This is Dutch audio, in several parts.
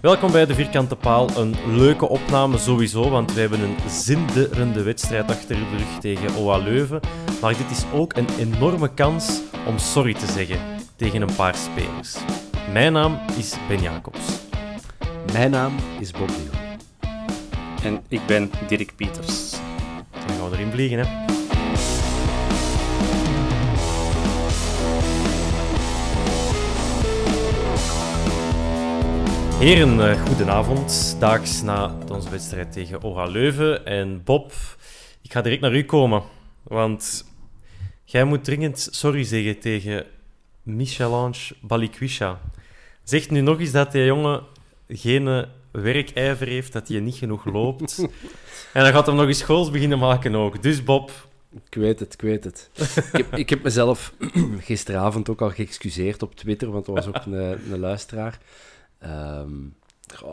Welkom bij De Vierkante Paal. Een leuke opname sowieso, want we hebben een zinderende wedstrijd achter de rug tegen OH Leuven. Maar dit is ook een enorme kans om sorry te zeggen tegen een paar spelers. Mijn naam is Ben Jacobs. Mijn naam is Bob Niel. En ik ben Dirk Pieters. Dan gaan we erin vliegen, hè. Heren, goedenavond. Daags na onze wedstrijd tegen OH Leuven. En Bob, ik ga direct naar u komen. Want jij moet dringend sorry zeggen tegen Michelange Balikwisha. Zeg nu nog eens dat die jongen geen werkijver heeft, dat hij niet genoeg loopt. En dan gaat hem nog eens goals beginnen maken ook. Dus Bob... Ik weet het. Ik heb mezelf gisteravond ook al geëxcuseerd op Twitter, want er was ook een luisteraar.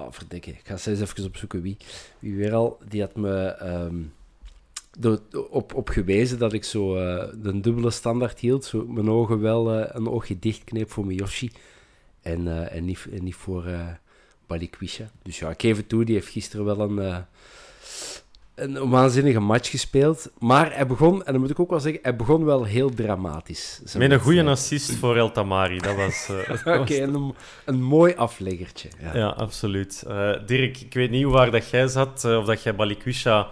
Verdikken. Ik ga zelfs even opzoeken wie weer al. Die had me op gewezen dat ik zo de dubbele standaard hield. Zo mijn ogen wel een oogje dichtkneep voor mijn Yoshi. En niet voor Balikwisha. Dus ja, ik geef het toe. Die heeft gisteren wel een waanzinnige match gespeeld. Maar hij begon, en dat moet ik ook wel zeggen, hij begon wel heel dramatisch. Met een goede assist voor El Tamari. Dat was... Oké, een mooi afleggertje. Ja, absoluut. Dirk, ik weet niet waar dat jij zat, of dat jij Balikwisha...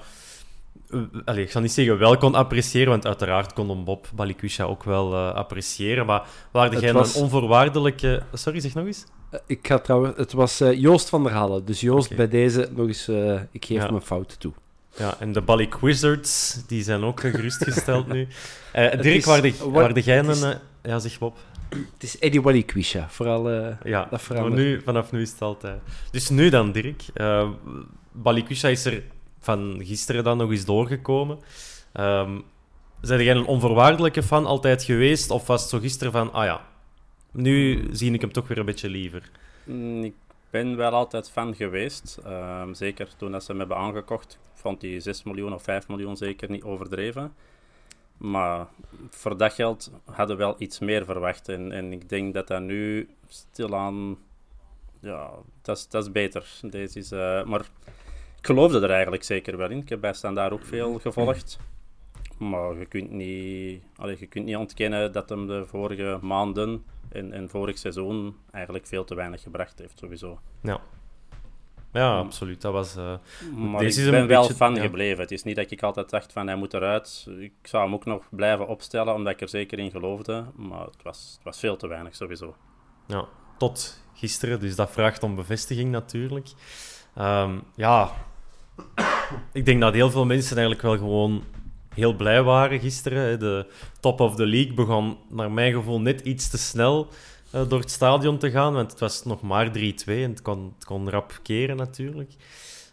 ik zal niet zeggen wel kon appreciëren, want uiteraard kon Bob Balikwisha ook wel appreciëren, maar waarde jij een onvoorwaardelijke... Sorry, zeg nog eens. Ik ga trouwens... Het was Joost van der Halle. Dus Joost, okay. Bij deze nog eens... ik geef mijn fouten toe. Ja, en de Balikwizards, die zijn ook gerustgesteld nu. Dirk, waar de geinen... Ja, zeg Bob. Het is Eddie Balikwisha, vooral... ja, dat vanaf nu is het altijd... Dus nu dan, Dirk. Balikwisha is er van gisteren dan nog eens doorgekomen. Zijn jij een onvoorwaardelijke fan altijd geweest? Of was het zo gisteren van, nu zie ik hem toch weer een beetje liever? Ik ben wel altijd fan geweest. Zeker toen dat ze hem hebben aangekocht. Ik vond die 6 miljoen of 5 miljoen zeker niet overdreven. Maar voor dat geld hadden we wel iets meer verwacht. En ik denk dat dat nu stilaan... Ja, dat is beter. Deze is, maar ik geloofde er eigenlijk zeker wel in. Ik heb bij Standaard ook veel gevolgd. Maar je kunt niet ontkennen dat hem de vorige maanden... En vorig seizoen eigenlijk veel te weinig gebracht heeft, sowieso. Ja, absoluut. Dat was, maar deze ik ben een wel beetje... fan gebleven. Het is niet dat ik altijd dacht van hij moet eruit. Ik zou hem ook nog blijven opstellen, omdat ik er zeker in geloofde. Maar het was veel te weinig, sowieso. Ja, tot gisteren. Dus dat vraagt om bevestiging natuurlijk. Ik denk dat heel veel mensen eigenlijk wel gewoon... heel blij waren gisteren. De top of the league begon naar mijn gevoel net iets te snel door het stadion te gaan, want het was nog maar 3-2 en het kon rap keren natuurlijk.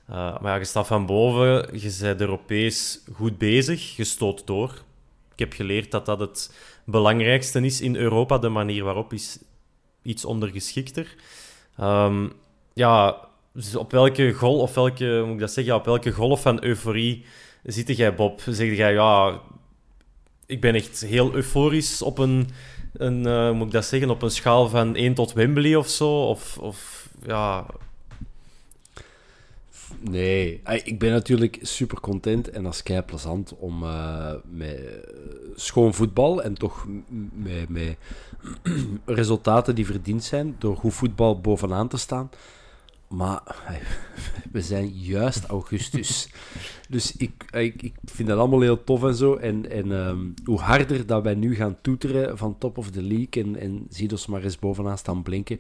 Maar ja, je staat van boven, je bent Europees goed bezig, je stoot door. Ik heb geleerd dat dat het belangrijkste is in Europa. De manier waarop is iets ondergeschikter. Ja, dus op welke golf, op welke golf van euforie zit jij, Bob? Zeg jij, ja, ik ben echt heel euforisch op een schaal van 1 tot Wembley of zo? Of ja... Nee, ik ben natuurlijk super content en dat is kei plezant om met schoon voetbal en toch met resultaten die verdiend zijn door goed voetbal bovenaan te staan. Maar we zijn juist augustus. Dus ik vind dat allemaal heel tof en zo. En hoe harder dat wij nu gaan toeteren van top of the league en zie ons maar eens bovenaan staan blinken,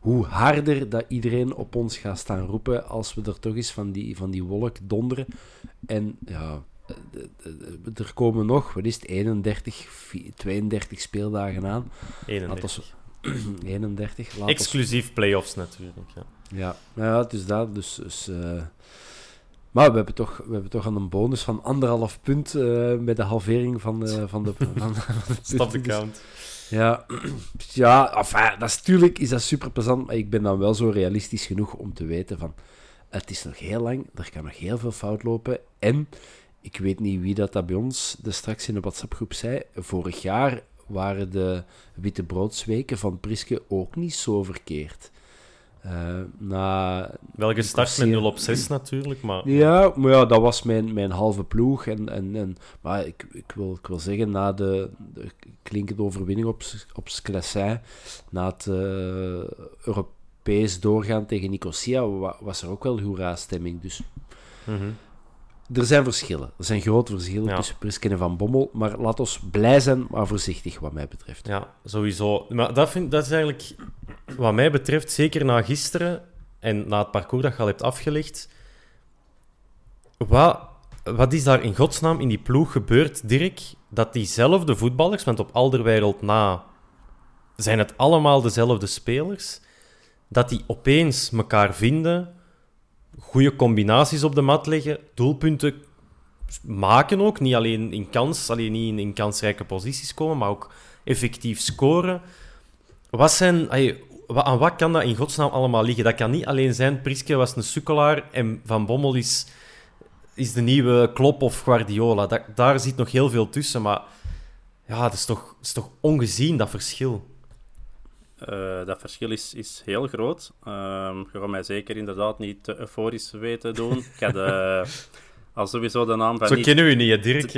hoe harder dat iedereen op ons gaat staan roepen als we er toch eens van die wolk donderen. En ja, er komen nog, wat is het, 32 speeldagen aan. 31. Exclusief play-offs natuurlijk, ja. Ja, nou ja, het is dat. Dus, maar we hebben toch aan een bonus van 1,5 punt bij de halvering van de stop de count. Dus, ja enfin, natuurlijk is dat super plezant, maar ik ben dan wel zo realistisch genoeg om te weten van het is nog heel lang, er kan nog heel veel fout lopen. En ik weet niet wie dat bij ons straks in de WhatsApp-groep zei, vorig jaar waren de Wittebroodsweken van Priske ook niet zo verkeerd. Welke start met 0-6 natuurlijk, maar... Ja, maar ja, dat was mijn halve ploeg. En, maar ik wil zeggen, na de klinkende overwinning op Sclessin, na het Europees doorgaan tegen Nicosia, was er ook wel hoera-stemming. Dus... Mm-hmm. Er zijn verschillen. Er zijn grote verschillen tussen Priske en Van Bommel. Maar laat ons blij zijn, maar voorzichtig wat mij betreft. Ja, sowieso. Maar dat is eigenlijk, wat mij betreft, zeker na gisteren en na het parcours dat je al hebt afgelegd. Wat is daar in godsnaam in die ploeg gebeurd, Dirk? Dat diezelfde voetballers, want op Alderweireld na zijn het allemaal dezelfde spelers, dat die opeens elkaar vinden... Goede combinaties op de mat leggen, doelpunten maken ook. Niet alleen in kans, niet in kansrijke posities komen, maar ook effectief scoren. Aan wat kan dat in godsnaam allemaal liggen? Dat kan niet alleen zijn, Priske was een sukkelaar en Van Bommel is de nieuwe Klopp of Guardiola. Daar zit nog heel veel tussen, maar ja, het is toch ongezien, dat verschil. Dat verschil is heel groot. Je gaat mij zeker inderdaad niet te euforisch weten doen. Ik had al sowieso de naam van... Zo kennen we niet, Dirk.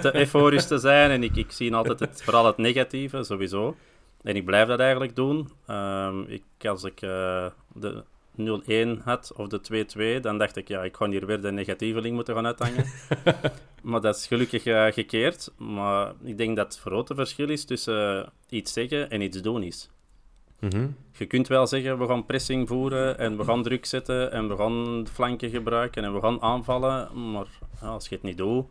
Te euforisch te zijn. En ik zie altijd vooral het negatieve, sowieso. En ik blijf dat eigenlijk doen. Als ik de 0-1 had, of de 2-2, dan dacht ik, ja, ik ga hier weer de negatieveling moeten gaan uithangen. Maar dat is gelukkig gekeerd. Maar ik denk dat het grote verschil is tussen iets zeggen en iets doen is. Mm-hmm. Je kunt wel zeggen, we gaan pressing voeren en we gaan druk zetten en we gaan flanken gebruiken en we gaan aanvallen. Maar ja, als je het niet doet,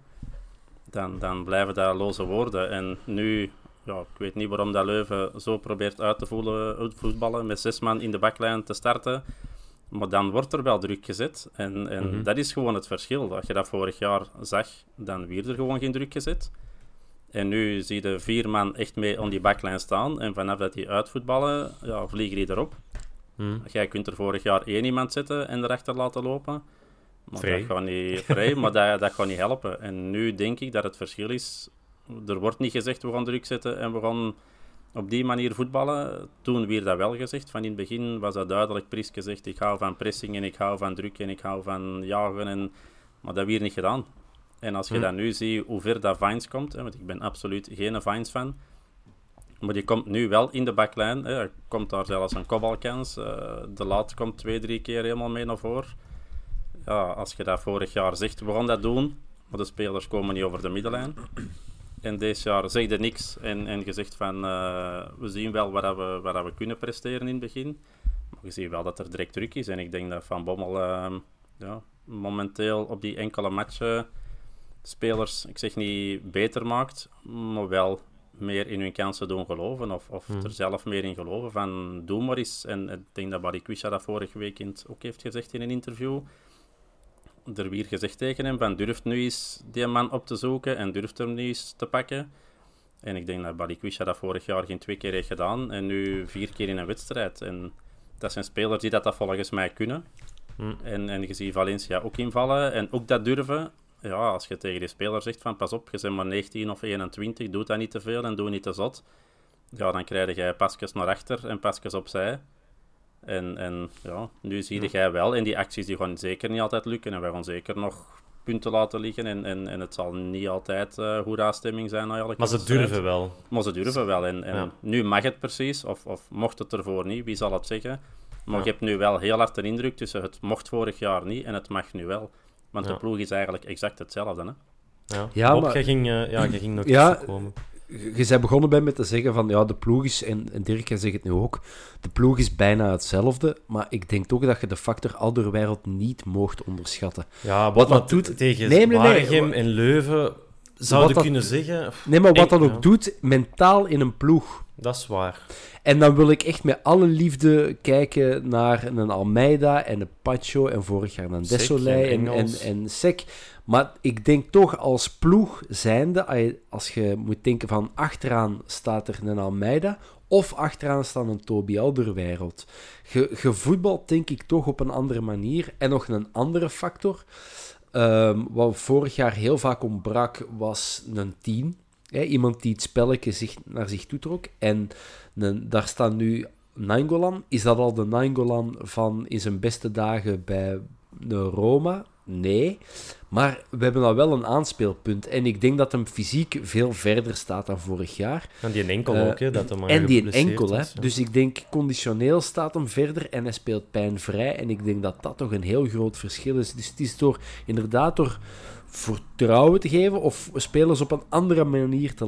dan blijven dat loze woorden. En nu, ja, ik weet niet waarom dat Leuven zo probeert uit te voetballen met 6 man in de baklijn te starten. Maar dan wordt er wel druk gezet. En mm-hmm. dat is gewoon het verschil. Als je dat vorig jaar zag, dan werd er gewoon geen druk gezet. En nu zie je 4 man echt mee om die backlijn staan. En vanaf dat die uitvoetballen, ja, vliegen die erop. Hmm. Jij kunt er vorig jaar 1 iemand zetten en erachter laten lopen. Maar dat gaat niet vrij, maar dat gaat niet helpen. En nu denk ik dat het verschil is. Er wordt niet gezegd, we gaan druk zetten en we gaan op die manier voetballen. Toen werd dat wel gezegd. Van in het begin was dat duidelijk. Priske zegt, ik hou van pressing en ik hou van druk en ik hou van jagen. Maar dat werd niet gedaan. En als je dat nu ziet, hoe ver dat Vines komt... Hè, want ik ben absoluut geen Vines-fan. Maar die komt nu wel in de backlijn. Hè, er komt daar zelfs een kopbalkans. De Laat komt 2-3 keer helemaal mee naar voren. Ja, als je dat vorig jaar zegt, we gaan dat doen. Maar de spelers komen niet over de middenlijn. En deze jaar zeg je niks. En je zegt van... we zien wel wat we kunnen presteren in het begin. Maar je ziet wel dat er direct druk is. En ik denk dat Van Bommel... momenteel op die enkele matchen... spelers, ik zeg niet beter maakt, maar wel meer in hun kansen doen geloven of er zelf meer in geloven van doe maar eens. En ik denk dat Balikwisha dat vorig weekend ook heeft gezegd in een interview. Er werd gezegd tegen hem van durft nu eens die man op te zoeken en durft hem nu eens te pakken. En ik denk dat Balikwisha dat vorig jaar geen 2 keer heeft gedaan en nu 4 keer in een wedstrijd. En dat zijn spelers die dat volgens mij kunnen. En je ziet Valencia ook invallen en ook dat durven. Ja, als je tegen die speler zegt van pas op, je bent maar 19 of 21, doe dat niet te veel en doe niet te zot. Ja, dan krijg je pasjes naar achter en pasjes opzij. En ja, nu zie je wel. En die acties die gaan zeker niet altijd lukken. En wij gaan zeker nog punten laten liggen. En het zal niet altijd hoera-stemming zijn. Eigenlijk. Maar ze durven wel. En ja. Nu mag het precies. Of mocht het ervoor niet. Wie zal het zeggen? Maar ik heb nu wel heel hard de indruk tussen het mocht vorig jaar niet en het mag nu wel. Want de ploeg is eigenlijk exact hetzelfde. Hè? Ja, ja Bob, maar... jij ging nog iets komen. Je bent begonnen met te zeggen van ja, de ploeg is, en Dirk, jij zegt het nu ook, de ploeg is bijna hetzelfde, maar ik denk toch dat je de factor Alderweireld niet mocht onderschatten. Ja, wat doet tegen Waregem en Leuven zouden kunnen zeggen... Nee, maar wat dat ook doet, mentaal in een ploeg. Dat is waar. En dan wil ik echt met alle liefde kijken naar een Almeida en een Pacho en vorig jaar een Desolé en Sek. Maar ik denk toch als ploeg zijnde, als je moet denken van achteraan staat er een Almeida of achteraan staat een Toby Alderweireld. Je voetbalt denk ik toch op een andere manier. En nog een andere factor, wat vorig jaar heel vaak ontbrak, was een team. Hè, iemand die het spelletje naar zich toe trok. En daar staat nu Nainggolan. Is dat al de Nainggolan van in zijn beste dagen bij de Roma? Nee. Maar we hebben al wel een aanspeelpunt. En ik denk dat hem fysiek veel verder staat dan vorig jaar. En die enkel ook, hè. Ja. Dus ik denk, conditioneel staat hem verder en hij speelt pijnvrij. En ik denk dat dat toch een heel groot verschil is. Dus het is door vertrouwen te geven of spelers op een andere manier te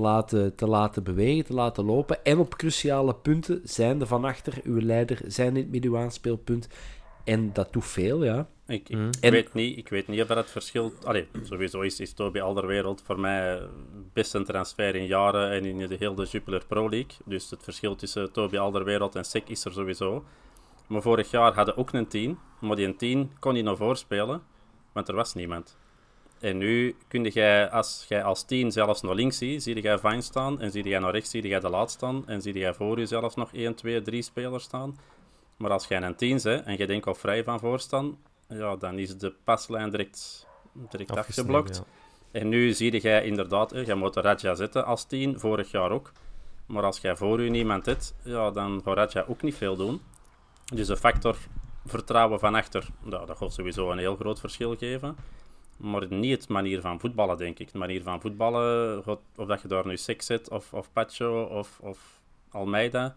laten bewegen, te laten lopen. En op cruciale punten zijn er van achter, uw leider zijn in het midden aanspeelpunt. En dat doet veel, ja. Ik weet niet of dat het verschil... Allee, sowieso is Toby Alderweireld voor mij best een transfer in jaren en in de hele Jupiler Pro League. Dus het verschil tussen Toby Alderweireld en Sek is er sowieso. Maar vorig jaar hadden ook een 10, maar die 10 kon hij naar voren spelen, want er was niemand. En nu kun jij, als jij als 10 zelfs naar links ziet, zie jij Vines staan, en zie jij naar rechts, zie jij de Laat staan, en zie jij voor je zelfs nog 1, 2, 3 spelers staan. Maar als jij een 10 bent en je denkt al vrij van voorstaan, ja, dan is de paslijn direct afgeblokt. Ja. En nu zie jij inderdaad, je moet Radja zetten als 10, vorig jaar ook. Maar als jij voor je niemand hebt, ja, dan gaat Radja ook niet veel doen. Dus de factor vertrouwen van achter, nou, dat gaat sowieso een heel groot verschil geven. Maar niet het manier van voetballen, denk ik. De manier van voetballen, of dat je daar nu Sek zet, of Pacho, of Almeida.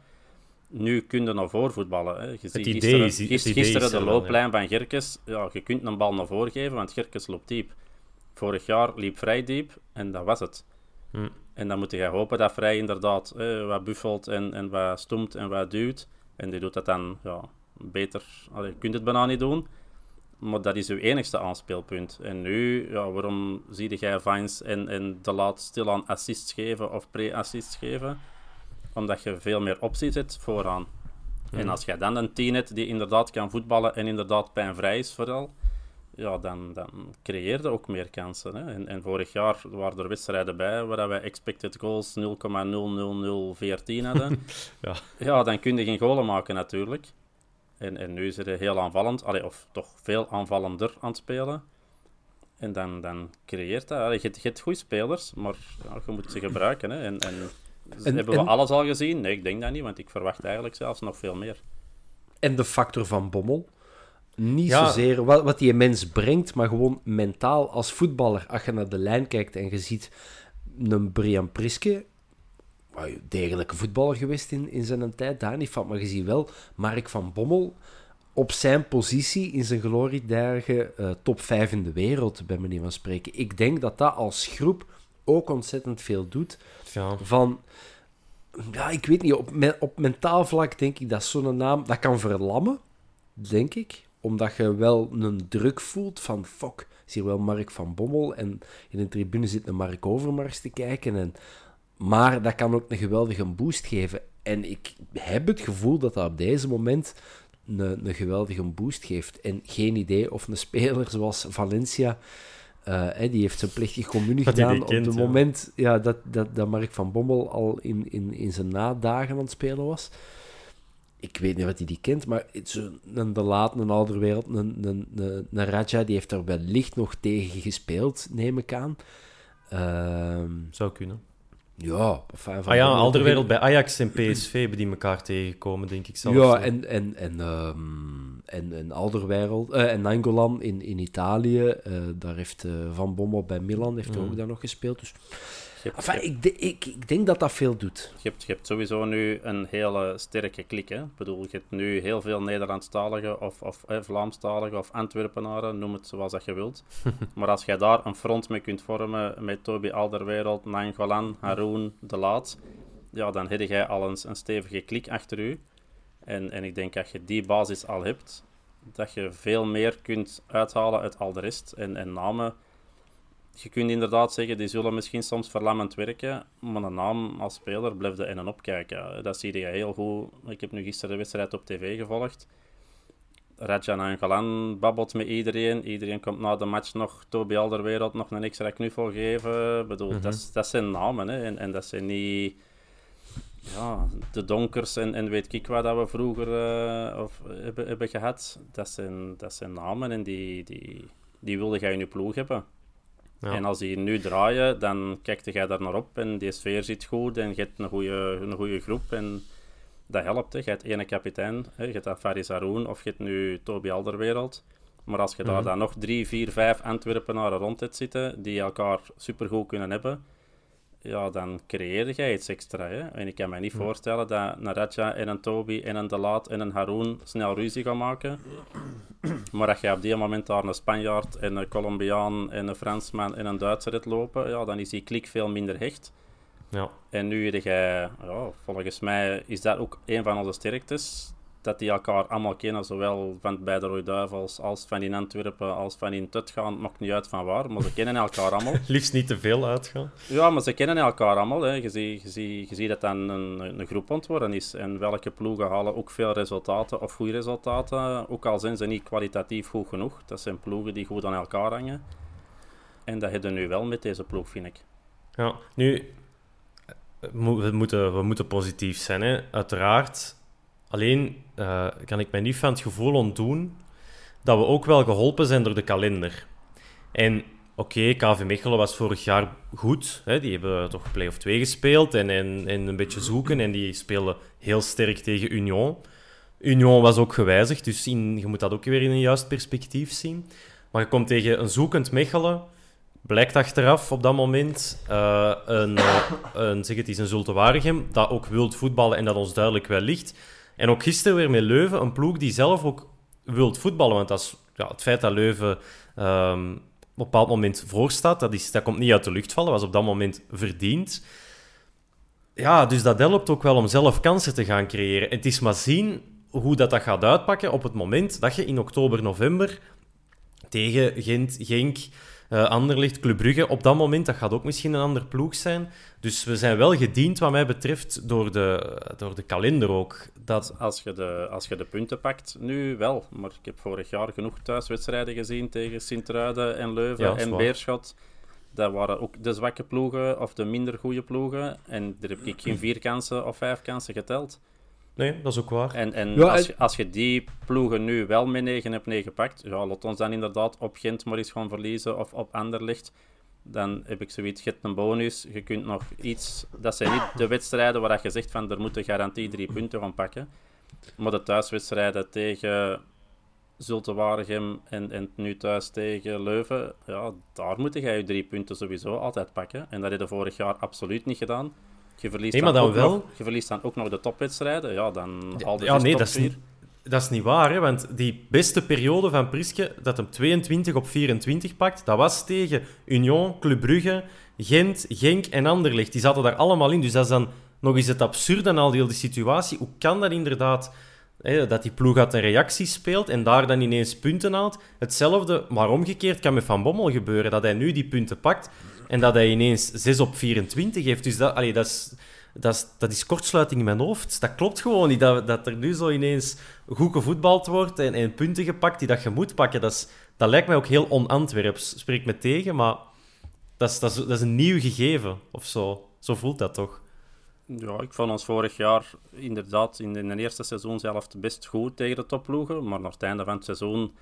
Nu kun je naar voren voetballen. Hè. Je ziet gisteren de looplijn van Gerkens. Ja, je kunt een bal naar voren geven, want Gerkens loopt diep. Vorig jaar liep Vrij diep en dat was het. En dan moet je hopen dat Vrij inderdaad wat buffelt en wat stoemt en wat duwt. En die doet dat dan beter. Allee, je kunt het bijna niet doen. Maar dat is uw enigste aanspeelpunt. En nu, ja, waarom zie jij Vines en De Laat stilaan assists geven of pre-assists geven? Omdat je veel meer opties hebt vooraan. Ja. En als jij dan een 10 hebt die inderdaad kan voetballen en inderdaad pijnvrij is vooral, ja, dan creëer je ook meer kansen. Hè? En vorig jaar waren er wedstrijden bij waar wij expected goals 0,00014 hadden. Ja, dan kun je geen golen maken natuurlijk. En nu is het heel aanvallend, of toch veel aanvallender aan het spelen. En dan creëert dat. Je hebt goede spelers, maar je moet ze gebruiken. Hè. Hebben we alles al gezien? Nee, ik denk dat niet, want ik verwacht eigenlijk zelfs nog veel meer. En de factor van Bommel? Niet zozeer wat die mens brengt, maar gewoon mentaal als voetballer. Als je naar de lijn kijkt en je ziet een Brian Priske... degelijke voetballer geweest in zijn tijd, daar niet van. Maar je ziet wel, Mark van Bommel op zijn positie in zijn gloriedagen top 5 in de wereld, bij manier van spreken. Ik denk dat dat als groep ook ontzettend veel doet. Ja. Ik weet niet, op mentaal vlak denk ik dat zo'n naam, dat kan verlammen, denk ik. Omdat je wel een druk voelt van, fuck, is hier wel Mark van Bommel en in de tribune zit een Mark Overmars te kijken en... Maar dat kan ook een geweldige boost geven. En ik heb het gevoel dat dat op deze moment een geweldige boost geeft. En geen idee of een speler zoals Valencia Eddie heeft zijn plichtige communie gedaan op het moment dat Mark van Bommel al in zijn nadagen aan het spelen was. Ik weet niet wat hij die kent, maar een De Laat, een Alderweireld, een Radja, die heeft er wellicht nog tegen gespeeld, neem ik aan. Zou kunnen. Ja. Alderweireld bij Ajax en PSV hebben die elkaar tegengekomen, denk ik zelfs. Ja, en Alderweireld en Nainggolan in Italië. Daar heeft Van Bommel bij Milan heeft ook daar nog gespeeld. Dus... Ik denk dat dat veel doet. Je hebt sowieso nu een hele sterke klik. Hè? Ik bedoel, je hebt nu heel veel Nederlandstaligen of Vlaamstaligen of Antwerpenaren, noem het zoals dat je wilt. Maar als je daar een front mee kunt vormen met Toby Alderweireld, Nainggolan, Haroun, De Laat, ja, dan heb je al een stevige klik achter je. En ik denk dat je die basis al hebt, dat je veel meer kunt uithalen uit al de rest en namen. Je kunt inderdaad zeggen, die zullen misschien soms verlammend werken, maar een naam als speler blijft er in en opkijken. Dat zie je heel goed. Ik heb nu gisteren de wedstrijd op tv gevolgd. Radja Nainggolan babbelt met iedereen. Iedereen komt na de match nog Toby Alderweireld nog een extra knuffel geven. Ik bedoel, dat zijn namen, hè. En dat zijn niet... Ja, de donkers en weet ik wat dat we vroeger hebben gehad. Dat zijn namen en die wilde jij in je ploeg hebben. Ja. En als die nu draaien, dan kijkt jij daar naar op en die sfeer zit goed en je hebt een goede groep en dat helpt. Hè. Je hebt ene kapitein, hè. Je hebt Faris Haroun of je hebt nu Toby Alderweireld. Maar als je daar dan nog 3, 4, 5 Antwerpenaren rond hebt zitten die elkaar supergoed kunnen hebben, ja, dan creëer jij iets extra. Hè. En ik kan me niet voorstellen dat een Radja en een Toby en een De Laat en een Haroun snel ruzie gaan maken. Maar als je op die moment daar een Spanjaard en een Colombiaan en een Fransman en een Duitser hebt lopen, ja, dan is die klik veel minder hecht. Ja. En nu heb je, ja, volgens mij is dat ook een van onze sterktes, dat die elkaar allemaal kennen, zowel van bij de Rode Duivels als van in Antwerpen, als van in Tutgaan, maakt niet uit van waar, maar ze kennen elkaar allemaal. Liefst niet te veel uitgaan. Ja, maar ze kennen elkaar allemaal. Hè. Je ziet dat dan een groep ontworpen is. En welke ploegen halen ook veel resultaten of goede resultaten, ook al zijn ze niet kwalitatief goed genoeg. Dat zijn ploegen die goed aan elkaar hangen. En dat hebben we nu wel met deze ploeg, vind ik. Ja, nu, we moeten positief zijn, hè. Uiteraard. Alleen kan ik mij niet van het gevoel ontdoen dat we ook wel geholpen zijn door de kalender. En oké, KV Mechelen was vorig jaar goed. Hè? Die hebben toch play-off 2 gespeeld en een beetje zoeken. En die spelen heel sterk tegen Union. Union was ook gewijzigd, dus je moet dat ook weer in een juist perspectief zien. Maar je komt tegen een zoekend Mechelen. Blijkt achteraf op dat moment een Zulte Waregem dat ook wilt voetballen en dat ons duidelijk wel ligt. En ook gisteren weer met Leuven, een ploeg die zelf ook wilt voetballen. Want dat is, ja, het feit dat Leuven op een bepaald moment voorstaat, dat komt niet uit de lucht vallen. Dat was op dat moment verdiend. Ja, dus dat helpt ook wel om zelf kansen te gaan creëren. En het is maar zien hoe dat gaat uitpakken op het moment dat je in oktober, november tegen Gent, Genk, Anderlecht, Club Brugge, op dat moment, dat gaat ook misschien een ander ploeg zijn. Dus we zijn wel gediend, wat mij betreft, door de kalender ook. Dat... Als je de punten pakt, nu wel. Maar ik heb vorig jaar genoeg thuiswedstrijden gezien tegen Sint-Truiden en Leuven en Beerschot. Dat waren ook de zwakke ploegen of de minder goede ploegen. En daar heb ik geen 4 kansen of 5 kansen geteld. Nee, dat is ook waar. Als je die ploegen nu wel met 9 op 9 pakt, ja, laat ons dan inderdaad op Gent maar eens gaan verliezen of op Anderlecht, dan heb ik zoiets, je hebt een bonus, je kunt nog iets... Dat zijn niet de wedstrijden waar je zegt van, er moeten garantie 3 punten gaan pakken. Maar de thuiswedstrijden tegen Zulte Waregem en nu thuis tegen Leuven, ja, daar moet je 3 punten sowieso altijd pakken. En dat heb je vorig jaar absoluut niet gedaan. Je verliest dan ook nog de topwedstrijden. Ja, dan haal je dat is niet waar. Hè? Want die beste periode van Priske, dat hem 22 op 24 pakt, dat was tegen Union, Club Brugge, Gent, Genk en Anderlecht. Die zaten daar allemaal in. Dus dat is dan nog eens het absurde aan al die situatie. Hoe kan dat inderdaad, hè, dat die ploeg uit een reactie speelt en daar dan ineens punten haalt? Hetzelfde, maar omgekeerd, kan met Van Bommel gebeuren. Dat hij nu die punten pakt... En dat hij ineens 6 op 24 heeft. Dus dat is kortsluiting in mijn hoofd. Dat klopt gewoon niet. Dat er nu zo ineens goed gevoetbald wordt en punten gepakt die dat je moet pakken. Dat is, Dat lijkt mij ook heel on-Antwerps. Spreekt me tegen, maar dat is een nieuw gegeven of zo. Zo voelt dat toch? Ja, ik vond ons vorig jaar inderdaad in de eerste seizoen zelf best goed tegen de topploegen. Maar naar het einde van het seizoen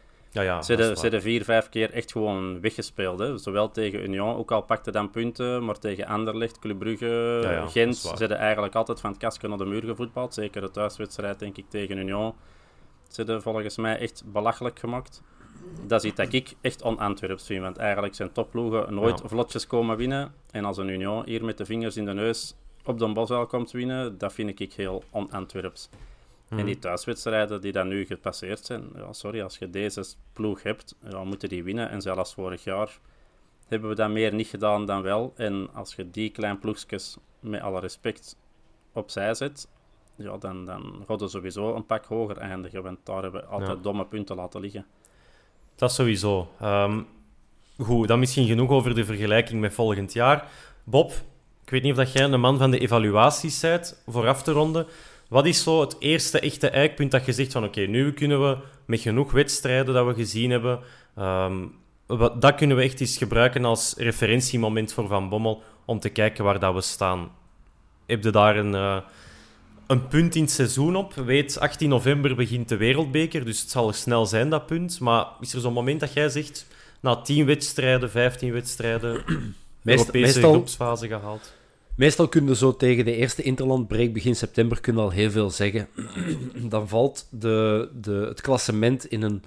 zijn er 4-5 keer echt gewoon weggespeeld. Hè. Zowel tegen Union, ook al pakte dan punten, maar tegen Anderlecht, Club Brugge, Gent, zijn er eigenlijk altijd van het kastje naar de muur gevoetbald. Zeker de thuiswedstrijd, denk ik, tegen Union. Zijn er volgens mij echt belachelijk gemaakt. Dat is iets dat ik echt on-Antwerps vind, want eigenlijk zijn topploegen nooit vlotjes komen winnen. En als een Union hier met de vingers in de neus op Den Bosch komt winnen, dat vind ik heel on-Antwerps. En die thuiswedstrijden die dan nu gepasseerd zijn, als je deze ploeg hebt, dan moeten die winnen. En zelfs vorig jaar hebben we dat meer niet gedaan dan wel. En als je die klein ploegjes met alle respect opzij zet, dan gaat er sowieso een pak hoger eindigen, want daar hebben we altijd domme punten laten liggen. Dat sowieso. Goed, dan misschien genoeg over de vergelijking met volgend jaar. Bob, ik weet niet of jij een man van de evaluaties bent, vooraf te ronden. Wat is zo het eerste echte eikpunt dat je zegt van oké, nu kunnen we met genoeg wedstrijden dat we gezien hebben, dat kunnen we echt eens gebruiken als referentiemoment voor Van Bommel om te kijken waar dat we staan. Heb je daar een punt in het seizoen op? Weet, 18 november begint de Wereldbeker, dus het zal er snel zijn, dat punt. Maar is er zo'n moment dat jij zegt, na 10 wedstrijden, 15 wedstrijden, Europese groepsfase gehaald? Meestal kun je zo tegen de eerste interlandbreak begin september kun je al heel veel zeggen. Dan valt het klassement in een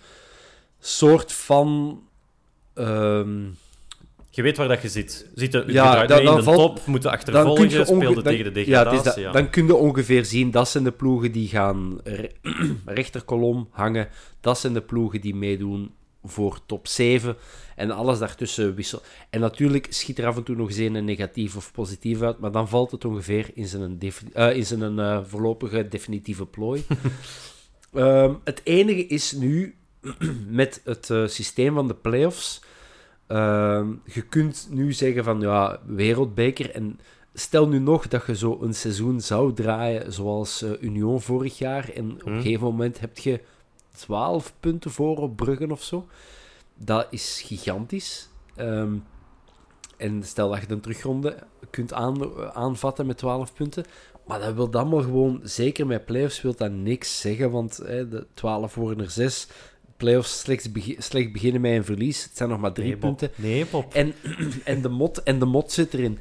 soort van... Je weet waar dat je zit. Dan valt de top, moeten achtervolgen, speelde tegen de degradatie. Dan kun je ongeveer zien, dat zijn de ploegen die gaan rechterkolom hangen. Dat zijn de ploegen die meedoen voor top 7 en alles daartussen wisselt. En natuurlijk schiet er af en toe nog eens een negatief of positief uit, maar dan valt het ongeveer in zijn, voorlopige definitieve plooi. Het enige is nu, met het systeem van de play-offs, je kunt nu zeggen van, wereldbeker, en stel nu nog dat je zo een seizoen zou draaien zoals Union vorig jaar, en op een gegeven moment heb je 12 punten voor op Bruggen of zo. Dat is gigantisch. En stel dat je de terugronde kunt aanvatten met 12 punten. Maar dat wil dan maar gewoon, zeker met playoffs, wil dat niks zeggen. Want de 12 worden er 6. Playoffs slecht beginnen met een verlies. Het zijn nog maar 3 punten. Bob. En de mot zit erin.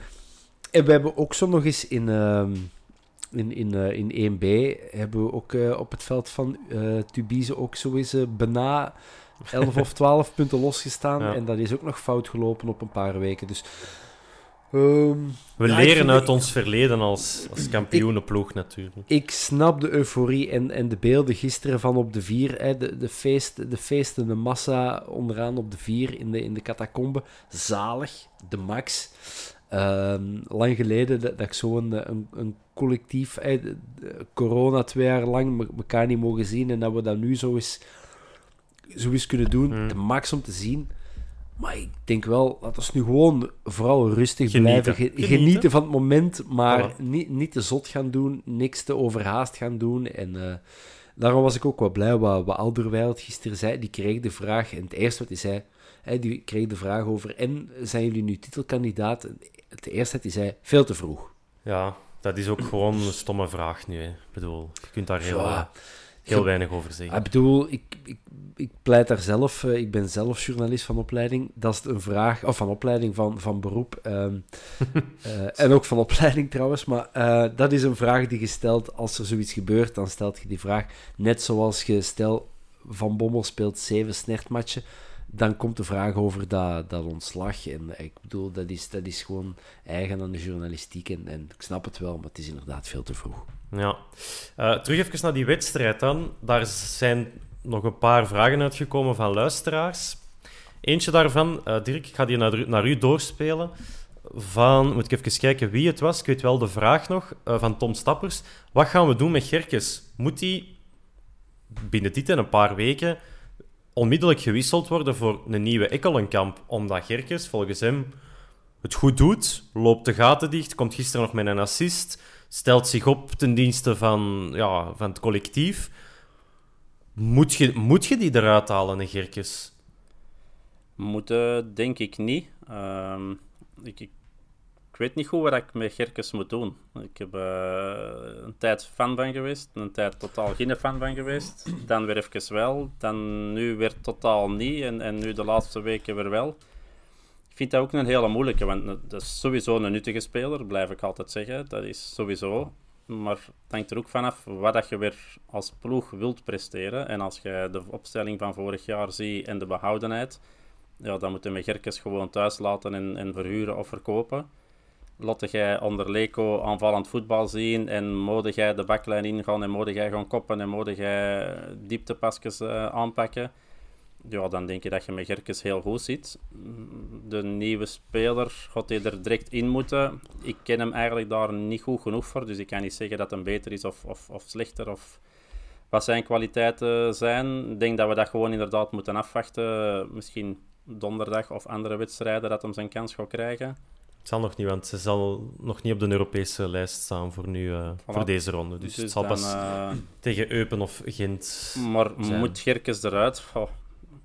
En we hebben ook zo nog eens in 1B hebben we ook op het veld van Tubize ook zo eens bijna 11 of 12 punten losgestaan. Ja. En dat is ook nog fout gelopen op een paar weken. Dus, we leren uit ons verleden als kampioenenploeg natuurlijk. Ik snap de euforie en de beelden gisteren van op de 4. De feestende massa onderaan op de 4 in de catacombe. Zalig, de max. Lang geleden dat ik zo'n collectief, corona 2 jaar lang, elkaar niet mogen zien en dat we dat nu zo eens kunnen doen, de max om te zien. Maar ik denk wel, laten we nu gewoon vooral rustig blijven. Genieten van het moment, maar niet te zot gaan doen, niks te overhaast gaan doen. En daarom was ik ook wel blij wat Alderweireld gisteren zei. Die kreeg de vraag, en het eerste wat hij zei, die kreeg de vraag over, en zijn jullie nu titelkandidaat? Het eerste die zei, veel te vroeg. Ja, dat is ook gewoon een stomme vraag nu. Hè. Ik bedoel, je kunt daar heel weinig over zeggen. Ik bedoel, ik pleit daar zelf, ik ben zelf journalist van opleiding, dat is een vraag, of van opleiding, van beroep, en ook van opleiding trouwens, maar dat is een vraag die je stelt, als er zoiets gebeurt, dan stelt je die vraag, net zoals je stel, Van Bommel speelt 7 snertmatchen, dan komt de vraag over dat ontslag. En ik bedoel, dat is gewoon eigen aan de journalistiek. En ik snap het wel, maar het is inderdaad veel te vroeg. Ja. Terug even naar die wedstrijd dan. Daar zijn nog een paar vragen uitgekomen van luisteraars. Eentje daarvan, Dirk, ik ga die naar u doorspelen. Moet ik even kijken wie het was. Ik weet wel de vraag nog, van Tom Stappers. Wat gaan we doen met Gerkens? Moet die binnen dit en een paar weken onmiddellijk gewisseld worden voor een nieuwe Ekkelenkamp, omdat Gerkens volgens hem het goed doet, loopt de gaten dicht, komt gisteren nog met een assist, stelt zich op ten dienste van het collectief. Moet je die eruit halen, een Gerkens? Moeten denk ik niet. Ik weet niet goed wat ik met Gerkens moet doen. Ik heb een tijd fan van geweest, een tijd totaal geen fan van geweest. Dan weer even wel, dan nu weer totaal niet en nu de laatste weken weer wel. Ik vind dat ook een hele moeilijke, want dat is sowieso een nuttige speler, blijf ik altijd zeggen. Dat is sowieso. Maar het hangt er ook vanaf wat je weer als ploeg wilt presteren. En als je de opstelling van vorig jaar ziet en de behoudenheid, ja, dan moet je met Gerkens gewoon thuis laten en verhuren of verkopen. Laat jij onder Leko aanvallend voetbal zien en mogen jij de baklijn ingaan en mogen jij gaan koppen en mogen jij dieptepasjes aanpakken. Ja, dan denk je dat je met Gerkens heel goed zit. De nieuwe speler gaat hij er direct in moeten. Ik ken hem eigenlijk daar niet goed genoeg voor, dus ik kan niet zeggen dat hem beter is of slechter of wat zijn kwaliteiten zijn. Ik denk dat we dat gewoon inderdaad moeten afwachten. Misschien donderdag of andere wedstrijden dat hem zijn kans gaat krijgen. Het zal nog niet, want ze zal nog niet op de Europese lijst staan voor nu, voor deze ronde. Dus het zal dan, pas tegen Eupen of Gent. Maar zijn. Moet Gerkens eruit? Oh.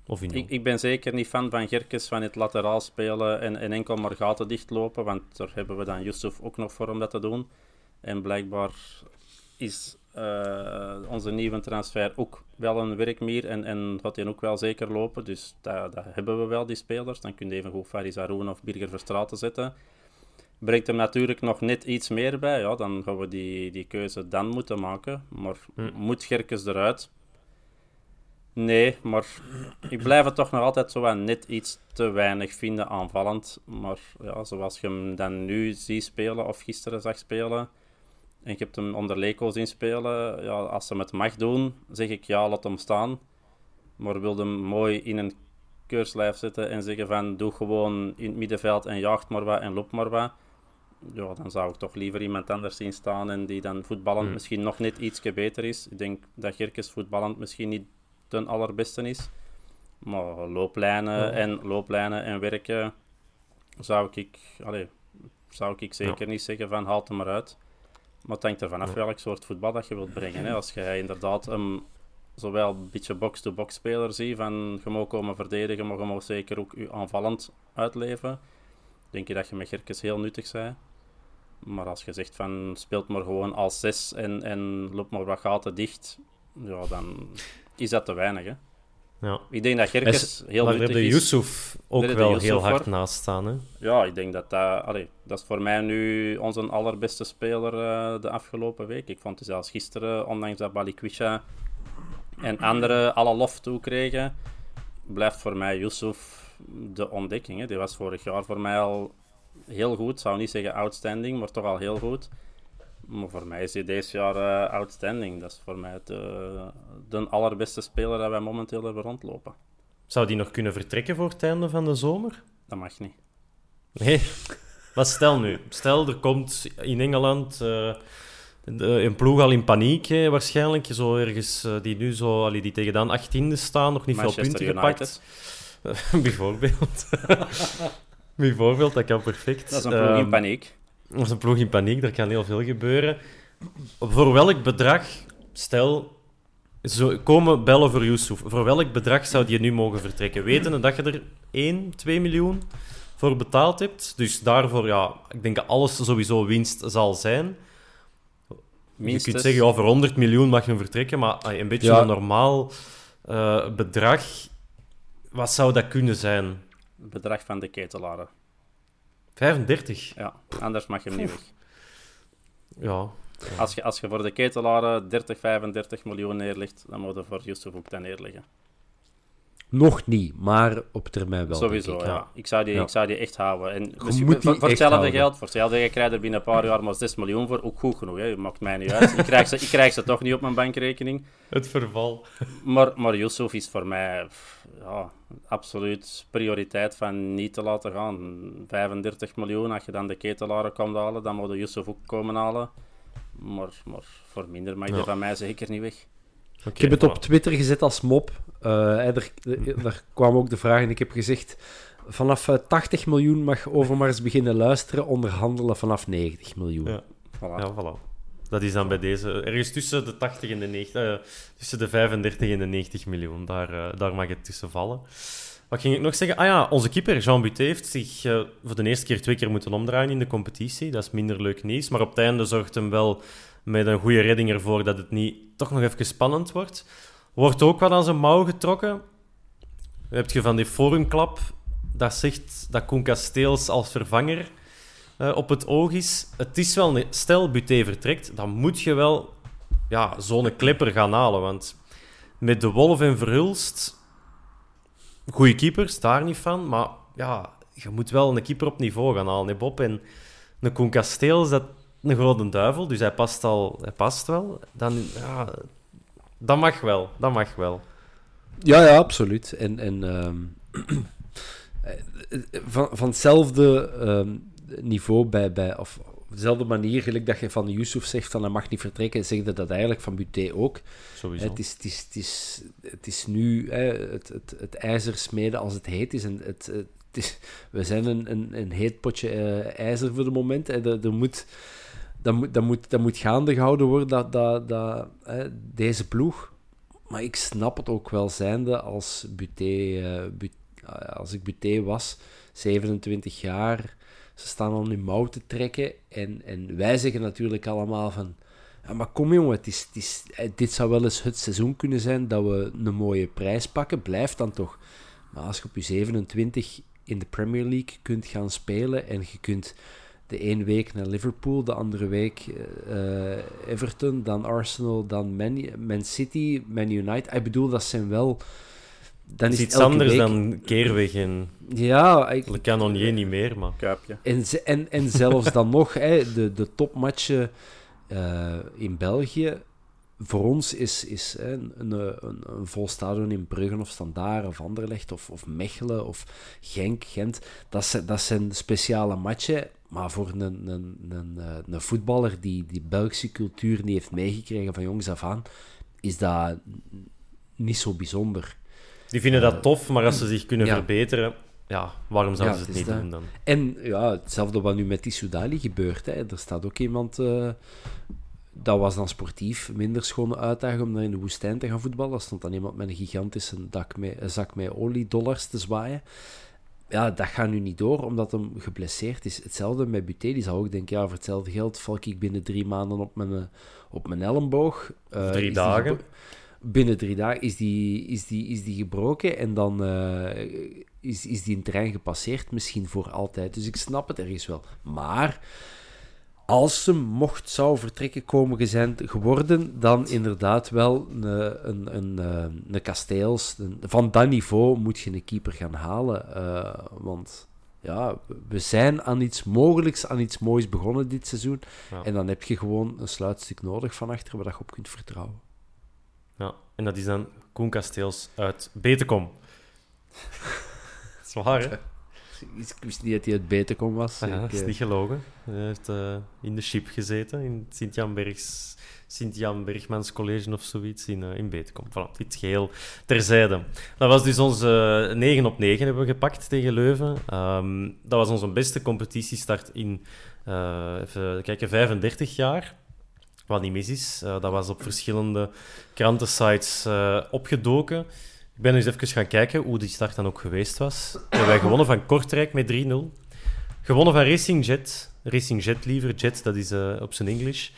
Of ik ben zeker niet fan van Gerkens, van het lateraal spelen en enkel maar gaten dichtlopen. Want daar hebben we dan Yusuf ook nog voor om dat te doen. En blijkbaar is onze nieuwe transfer ook wel een werkmier en gaat hij ook wel zeker lopen. Dus dat hebben we wel, die spelers. Dan kun je even goed Faris Haroun of Birger Verstraeten zetten. Brengt hem natuurlijk nog net iets meer bij. Ja, dan gaan we die keuze dan moeten maken. Maar moet Gerkens eruit? Nee, maar ik blijf het toch nog altijd zo net iets te weinig vinden aanvallend. Maar ja, zoals je hem dan nu ziet spelen of gisteren zag spelen en je hebt hem onder Leko zien spelen, ja, als ze het mag doen, zeg ik ja, laat hem staan. Maar wil hem mooi in een keurslijf zetten en zeggen van doe gewoon in het middenveld en jaagt maar wat en loopt maar wat. Ja, dan zou ik toch liever iemand anders zien staan en die dan voetballend misschien nog net ietsje beter is. Ik denk dat Gerkens voetballend misschien niet ten allerbeste is. Maar looplijnen en werken zou ik zeker niet zeggen van haal hem eruit. Maar het hangt er vanaf welk soort voetbal dat je wilt brengen. Hè. Als je inderdaad zowel een beetje box-to-box speler ziet, van je mag komen verdedigen, maar je mag zeker ook je aanvallend uitleven, denk je dat je met Gerkens heel nuttig bent. Maar als je zegt van speelt maar gewoon als 6 en loopt maar wat gaten dicht, ja, dan is dat te weinig, hè? Ja. Ik denk dat Gerkens heel nuttig is. Maar we hebben Yusuf ook wel heel hard naast staan, hè? Ja, ik denk dat dat is voor mij nu onze allerbeste speler de afgelopen week. Ik vond het zelfs gisteren, ondanks dat Balikwisha en anderen alle lof toekregen, blijft voor mij Yusuf de ontdekking, hè? Die was vorig jaar voor mij al heel goed. Ik zou niet zeggen outstanding, maar toch al heel goed. Maar voor mij is hij deze jaar outstanding. Dat is voor mij de allerbeste speler dat wij momenteel hebben rondlopen. Zou die nog kunnen vertrekken voor het einde van de zomer? Dat mag niet. Nee? Maar stel nu. Stel, er komt in Engeland een ploeg al in paniek, hè, waarschijnlijk. Zo ergens die nu zo, die tegen dan 18e staan, nog niet Manchester veel punten United. Gepakt. Bijvoorbeeld. Bijvoorbeeld, dat kan perfect. Dat is een ploeg in paniek. Dat is een ploeg in paniek, er kan heel veel gebeuren. Voor welk bedrag, stel, zo komen bellen voor Yusuf, voor welk bedrag zou je nu mogen vertrekken? Wetende dat je er 1, 2 miljoen voor betaald hebt. Dus daarvoor, ja, ik denk dat alles sowieso winst zal zijn. Minstens. Je kunt zeggen, ja, voor 100 miljoen mag je hem vertrekken, maar een beetje een normaal bedrag. Wat zou dat kunnen zijn? Het bedrag van de ketelaren. 35? Ja, anders mag je hem niet weg. Ja. Als je voor de ketelaren 30, 35 miljoen neerlegt, dan moet je voor Yusuf ook dan neerleggen. Nog niet, maar op termijn wel. Sowieso, ja. Ik zou die echt houden. En voor hetzelfde geld, krijg je er binnen een paar jaar maar 6 miljoen voor, ook goed genoeg. Hè. Maakt mij niet uit. Ik krijg ze toch niet op mijn bankrekening. Het verval. Maar Yusuf is voor mij absoluut prioriteit van niet te laten gaan. 35 miljoen, als je dan de ketelaren komt halen, dan moet je Yusuf ook komen halen. Maar voor minder mag je van mij zeker niet weg. Okay, ik heb het op Twitter gezet als mop. Daar kwam ook de vraag en ik heb gezegd... Vanaf 80 miljoen mag Overmars beginnen luisteren, onderhandelen vanaf 90 miljoen. Ja, voilà. Dat is dan bij deze... Ergens tussen de 80 en de 90... tussen de 35 en de 90 miljoen. Daar mag het tussen vallen. Wat ging ik nog zeggen? Ah ja, onze keeper, Jean Butez, heeft zich voor de eerste keer 2 keer moeten omdraaien in de competitie. Dat is minder leuk nieuws. Maar op het einde zorgt hem wel met een goede redding ervoor dat het niet toch nog even spannend wordt. Wordt ook wat aan zijn mouw getrokken. Dan heb je van die forumklap dat zegt dat Koen Casteels als vervanger op het oog is. Het is wel een... Stel, Butez vertrekt, dan moet je wel zo'n klepper gaan halen. Want met De Wolf en Verhulst... Goeie keepers, daar niet van. Maar ja, je moet wel een keeper op niveau gaan halen, hè Bob? En een Koen Casteels, dat een grote duivel. Dus hij past wel. Dat mag wel. Ja, absoluut. Van hetzelfde niveau of op dezelfde manier, gelijk dat je van Yusuf zegt van hij mag niet vertrekken, zeg je dat eigenlijk van Butez ook. Sowieso. Het is nu het ijzer smeden als het heet is. En we zijn een heet potje ijzer voor de moment. Dat moet gaande gehouden worden, dat deze ploeg. Maar ik snap het ook wel zijnde als als ik Butez was, 27 jaar... Ze staan om hun mouw te trekken. En wij zeggen natuurlijk allemaal van... Ja, maar kom jongen, dit zou wel eens het seizoen kunnen zijn dat we een mooie prijs pakken. Blijf dan toch. Maar als je op je 27 in de Premier League kunt gaan spelen... En je kunt de ene week naar Liverpool, de andere week Everton, dan Arsenal, dan Man City, Man United. Ik bedoel, dat zijn wel... Dat is iets anders week... dan Keerweg en Le Canonier niet meer, maar... Kuipje. En zelfs dan nog, de topmatchen in België, voor ons is een vol stadion in Brugge of Standaard of Anderlecht of Mechelen of Gent. Dat zijn speciale matchen, maar voor een voetballer die die Belgische cultuur niet heeft meegekregen van jongs af aan, is dat niet zo bijzonder. Die vinden dat tof, maar als ze zich kunnen verbeteren, waarom zouden ze het niet doen dan? En hetzelfde wat nu met die Soudali gebeurt. Hè. Er staat ook iemand... dat was dan sportief minder schone uitdaging om dan in de woestijn te gaan voetballen. Er stond dan iemand met een gigantische zak met oliedollars te zwaaien. Ja, dat gaat nu niet door, omdat hem geblesseerd is. Hetzelfde met Butez. Die zou ook denken, voor hetzelfde geld valk ik binnen 3 maanden op mijn elleboog. 3 dagen. Binnen 3 dagen is die gebroken en dan is die een trein gepasseerd, misschien voor altijd. Dus ik snap het ergens wel. Maar als ze zou vertrekken geworden, dan inderdaad wel een Casteels. Van dat niveau moet je een keeper gaan halen. Want we zijn aan iets mogelijks, aan iets moois begonnen dit seizoen. Ja. En dan heb je gewoon een sluitstuk nodig van achter waar je op kunt vertrouwen. Ja, en dat is dan Koen Casteels uit Betekom. Dat is waar, hè? Ik wist niet dat hij uit Betekom was. Ja, dat is niet gelogen. Hij heeft in de Schip gezeten, in het Sint-Jan Bergmans College of zoiets in Betekom. Voilà, dit geheel terzijde. Dat was dus onze 9-op-9 hebben we gepakt tegen Leuven. Dat was onze beste competitiestart in 35 jaar. Wat niet mis is. Dat was op verschillende krantensites opgedoken. Ik ben dus even gaan kijken hoe die start dan ook geweest was. We hebben gewonnen van Kortrijk met 3-0. Gewonnen van Racing Jet, dat is op zijn English.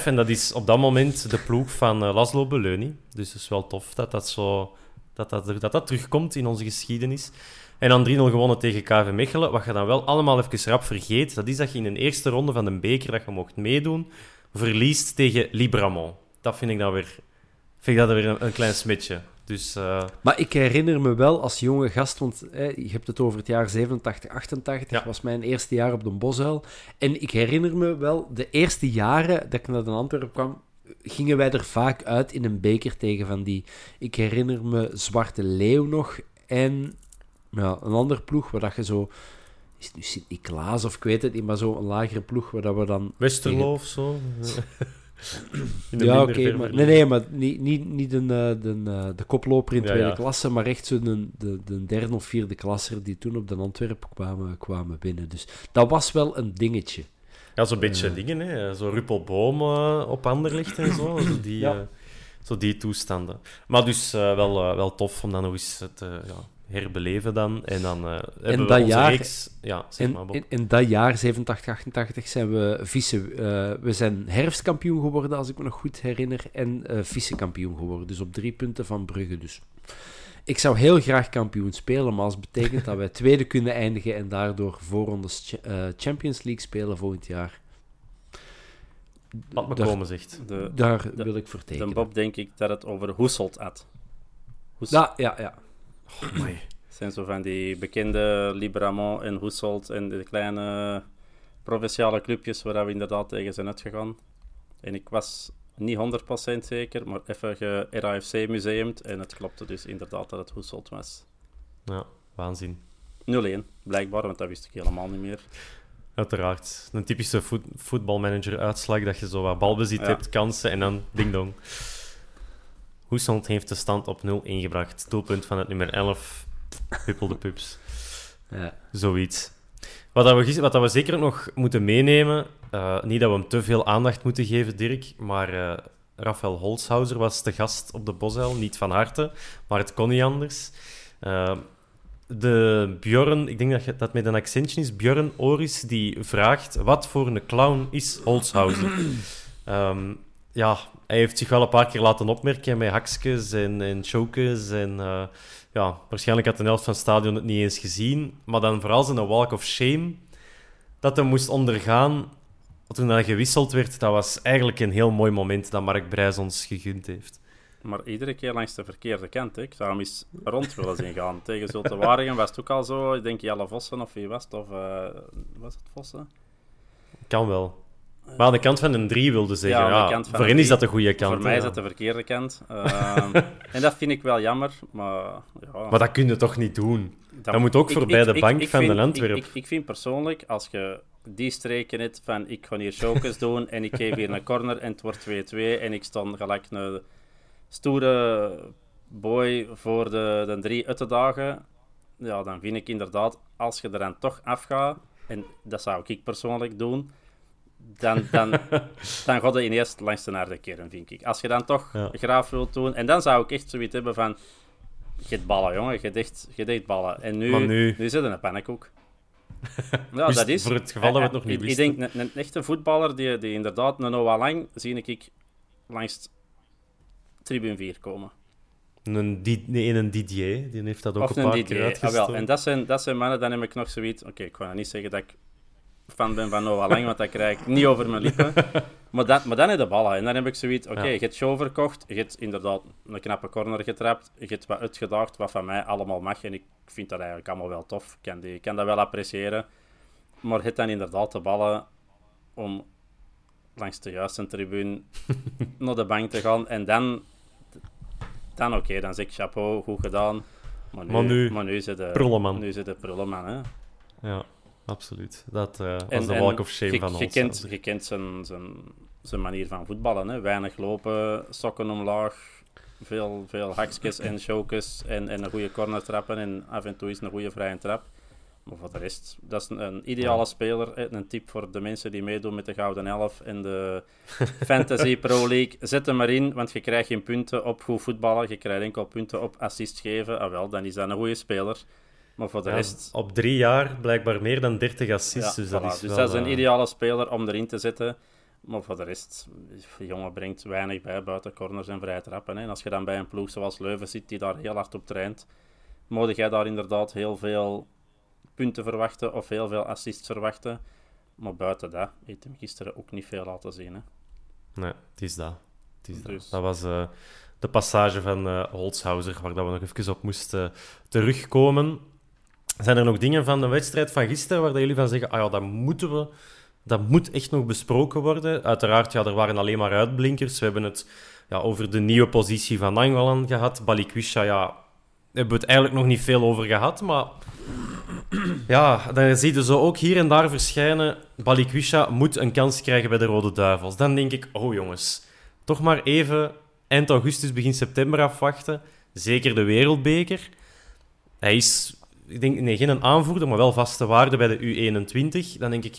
2-5 en dat is op dat moment de ploeg van Laszlo Beleuni. Dus het is wel tof dat terugkomt in onze geschiedenis. En dan 3-0 gewonnen tegen KV Mechelen. Wat je dan wel allemaal even rap vergeet, dat is dat je in de eerste ronde van de beker dat je mocht meedoen, verliest tegen Libramont. Dat vind ik dan weer, een klein smetje. Dus, Maar ik herinner me wel als jonge gast, want je hebt het over het jaar 87, 88, dat was mijn eerste jaar op de Bosuil. En ik herinner me wel, de eerste jaren dat ik naar de Antwerpen kwam, gingen wij er vaak uit in een beker tegen van die... Ik herinner me Zwarte Leeuw nog en... Ja, een andere ploeg waar dat je zo... Is het nu Sint-Niklaas of ik weet het niet, maar zo'n lagere ploeg waar dat we dan... Westerlo of zo? Maar... Nee, maar niet de koploper in tweede klasse, maar echt zo de derde of vierde klasser die toen op de Antwerpen kwamen binnen. Dus dat was wel een dingetje. Ja, zo'n beetje dingen, hè. Zo Ruppelboom op Anderlecht en zo. Die toestanden. Maar dus wel tof om dan nog eens herbeleven dan. En dan hebben we onze reeks... Ja, zeg maar, Bob. In dat jaar, 87, 88, zijn we vice... we zijn herfstkampioen geworden, als ik me nog goed herinner, en vice-kampioen geworden. Dus op 3 punten van Brugge dus. Ik zou heel graag kampioen spelen, maar als betekent dat wij tweede kunnen eindigen en daardoor voorrondes Champions League spelen volgend jaar. Wat me komen zegt. Daar wil ik voor tekenen. Dan Bob denk ik dat het over Hoeselt had. Ja. Oh, mooi. Het zijn zo van die bekende Liberamont en Hoeselt en de kleine provinciale clubjes waar we inderdaad tegen zijn uitgegaan. En ik was niet 100% zeker, maar even ge-RAFC-museumd en het klopte dus inderdaad dat het Hoeselt was. Ja, waanzin. 0-1, blijkbaar, want dat wist ik helemaal niet meer. Uiteraard. Een typische voetbalmanager-uitslag, dat je zo wat balbezit hebt, kansen en dan ding-dong. Hoeselt heeft de stand op 0 ingebracht. Doelpunt van het nummer 11. Huppel de pups. Ja. Zoiets. Wat we zeker nog moeten meenemen, niet dat we hem te veel aandacht moeten geven, Dirk, maar Rafael Holzhauser was te gast op de Bosuil. Niet van harte, maar het kon niet anders. De Björn, ik denk dat met een accentje is, Björn Oris, die vraagt wat voor een clown is Holzhauser? Hij heeft zich wel een paar keer laten opmerken met haksjes en chokes. Waarschijnlijk had de helft van het stadion het niet eens gezien. Maar dan vooral zijn walk of shame dat hij moest ondergaan toen hij gewisseld werd. Dat was eigenlijk een heel mooi moment dat Mark Brijs ons gegund heeft. Maar iedere keer langs de verkeerde kant. Hè? Ik zou hem eens rond willen zien gaan. Tegen Zulte Waregem was het ook al zo. Ik denk Jelle Vossen of wie was het? Of was het Vossen? Kan wel. Maar aan de kant van een 3 wilde zeggen. Voor hen is dat de goede kant. Voor mij is dat de verkeerde kant. En dat vind ik wel jammer. Maar dat kun je toch niet doen? Dat moet ook voorbij de bank van de Antwerp. Ik vind persoonlijk, als je die streken hebt van ik ga hier chokers doen en ik geef hier een corner en het wordt 2-2 en ik stond gelijk een stoere boy voor de 3 uit te dagen, ja, dan vind ik inderdaad, als je er dan toch afgaat, en dat zou ik persoonlijk doen, dan gaat het ineens langs de aarde keren, vind ik. Als je dan toch graaf wilt doen... En dan zou ik echt zoiets hebben van... Geet ballen, jongen. Geet ballen. En nu zit er een pannenkoek. Ja, dat is... Voor het geval dat we het nog niet wisten. Ik denk, een echte voetballer die inderdaad... Een Noah Lang zie ik langs tribune 4 komen. Een Didier. Die heeft dat ook of een paar keer uitgestoken. Ah, wel. En dat zijn mannen, dan heb ik nog zoiets... Oké, ik ga niet zeggen dat ik... fan ben van Noah Lang, want dat krijg ik niet over mijn lippen. Maar dan heb je de ballen. En dan heb ik zoiets, je hebt show verkocht, je hebt inderdaad een knappe corner getrapt, je hebt wat uitgedaagd, wat van mij allemaal mag. En ik vind dat eigenlijk allemaal wel tof. Ik kan dat wel appreciëren. Maar je hebt dan inderdaad de ballen om langs de juiste tribune naar de bank te gaan. En dan dan zeg ik chapeau, goed gedaan. Maar nu zit de prullenman. Hè. Ja. Absoluut. Dat was de walk of shame van ons. Je kent zijn manier van voetballen. Hè? Weinig lopen, sokken omlaag, veel haksjes en chokes en een goede corner trappen en af en toe is een goede vrije trap. Maar voor de rest, dat is een ideale speler. Een tip voor de mensen die meedoen met de Gouden Elf en de Fantasy Pro League. Zet hem erin, want je krijgt geen punten op goed voetballen. Je krijgt enkel punten op assist geven. Ah wel, dan is dat een goede speler. Maar voor de rest... Op 3 jaar blijkbaar meer dan 30 assists. Ja, dus dat is een ideale speler om erin te zetten. Maar voor de rest, de jongen brengt weinig bij, buiten corners en vrije trappen. Hè. En als je dan bij een ploeg zoals Leuven zit, die daar heel hard op traint, moet jij daar inderdaad heel veel punten verwachten of heel veel assists verwachten. Maar buiten dat heeft hem gisteren ook niet veel laten zien. Hè. Nee, het is dat. Dat was... de passage van Holzhauser, waar we nog even op moesten terugkomen. Zijn er nog dingen van de wedstrijd van gisteren waar jullie van zeggen, dat moet echt nog besproken worden? Uiteraard, er waren alleen maar uitblinkers. We hebben het over de nieuwe positie van Nainggolan gehad. Balikwisha, hebben we het eigenlijk nog niet veel over gehad, maar dan zie je zo ook hier en daar verschijnen. Balikwisha moet een kans krijgen bij de Rode Duivels. Dan denk ik, oh jongens, toch maar even... Eind augustus, begin september afwachten. Zeker de wereldbeker. Hij is, ik denk, geen aanvoerder, maar wel vaste waarde bij de U21. Dan denk ik,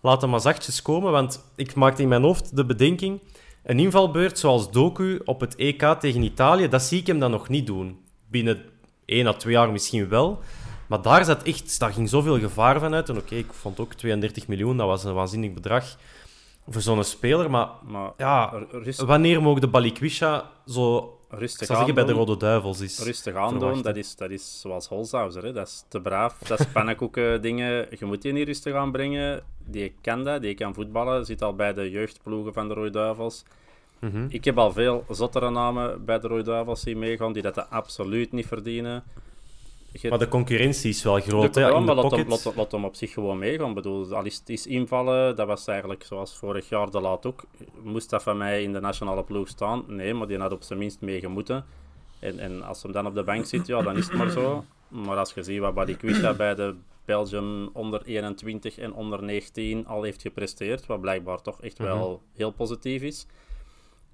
laat hem maar zachtjes komen. Want ik maakte in mijn hoofd de bedenking... Een invalbeurt zoals Doku op het EK tegen Italië, dat zie ik hem dan nog niet doen. Binnen 1-2 1 à 2 jaar misschien wel. Maar daar zat echt, daar ging zoveel gevaar van uit. En oké, ik vond ook 32 miljoen, dat was een waanzinnig bedrag voor zo'n speler. Maar ja, wanneer mogen de Balikwisha zo... Rustig aan zeggen, bij de Rode Duivels is... Rustig aandoen, dat is zoals Holzhauser. Hè? Dat is te braaf, dat is pannenkoeken dingen. Je moet die niet rustig aanbrengen. Die kan dat, die kan voetballen. Zit al bij de jeugdploegen van de Rode Duivels. Mm-hmm. Ik heb al veel zottere namen bij de Rode Duivels zien meegaan, die dat absoluut niet verdienen. Maar de concurrentie is wel groot, hè? Laat hem op zich gewoon meegaan. Ik bedoel, al is invallen, dat was eigenlijk zoals vorig jaar de Laat ook. Moest dat van mij in de nationale ploeg staan? Nee, maar die had op zijn minst meegemoeten. En als hem dan op de bank zit, ja, dan is het maar zo. Maar als je ziet wat Balikwisha bij de Belgium onder 21 en onder 19 al heeft gepresteerd, wat blijkbaar toch echt wel heel positief is,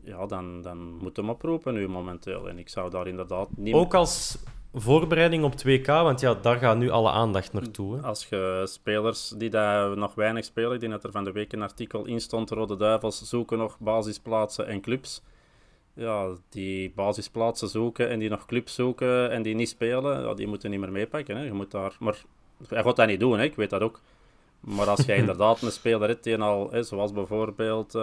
ja, dan moet hem oproepen nu momenteel. En ik zou daar inderdaad niet... Ook als... voorbereiding op 2K, want ja, daar gaat nu alle aandacht naartoe. Hè? Als je spelers die daar nog weinig spelen, ik denk dat er van de week een artikel in stond, Rode Duivels zoeken nog basisplaatsen en clubs. Ja, die basisplaatsen zoeken en die nog clubs zoeken en die niet spelen, ja, die moeten niet meer meepakken. Hè? Je moet daar... Maar hij gaat dat niet doen, hè? Ik weet dat ook. Maar als jij inderdaad een speler hebt die al, hè, zoals bijvoorbeeld...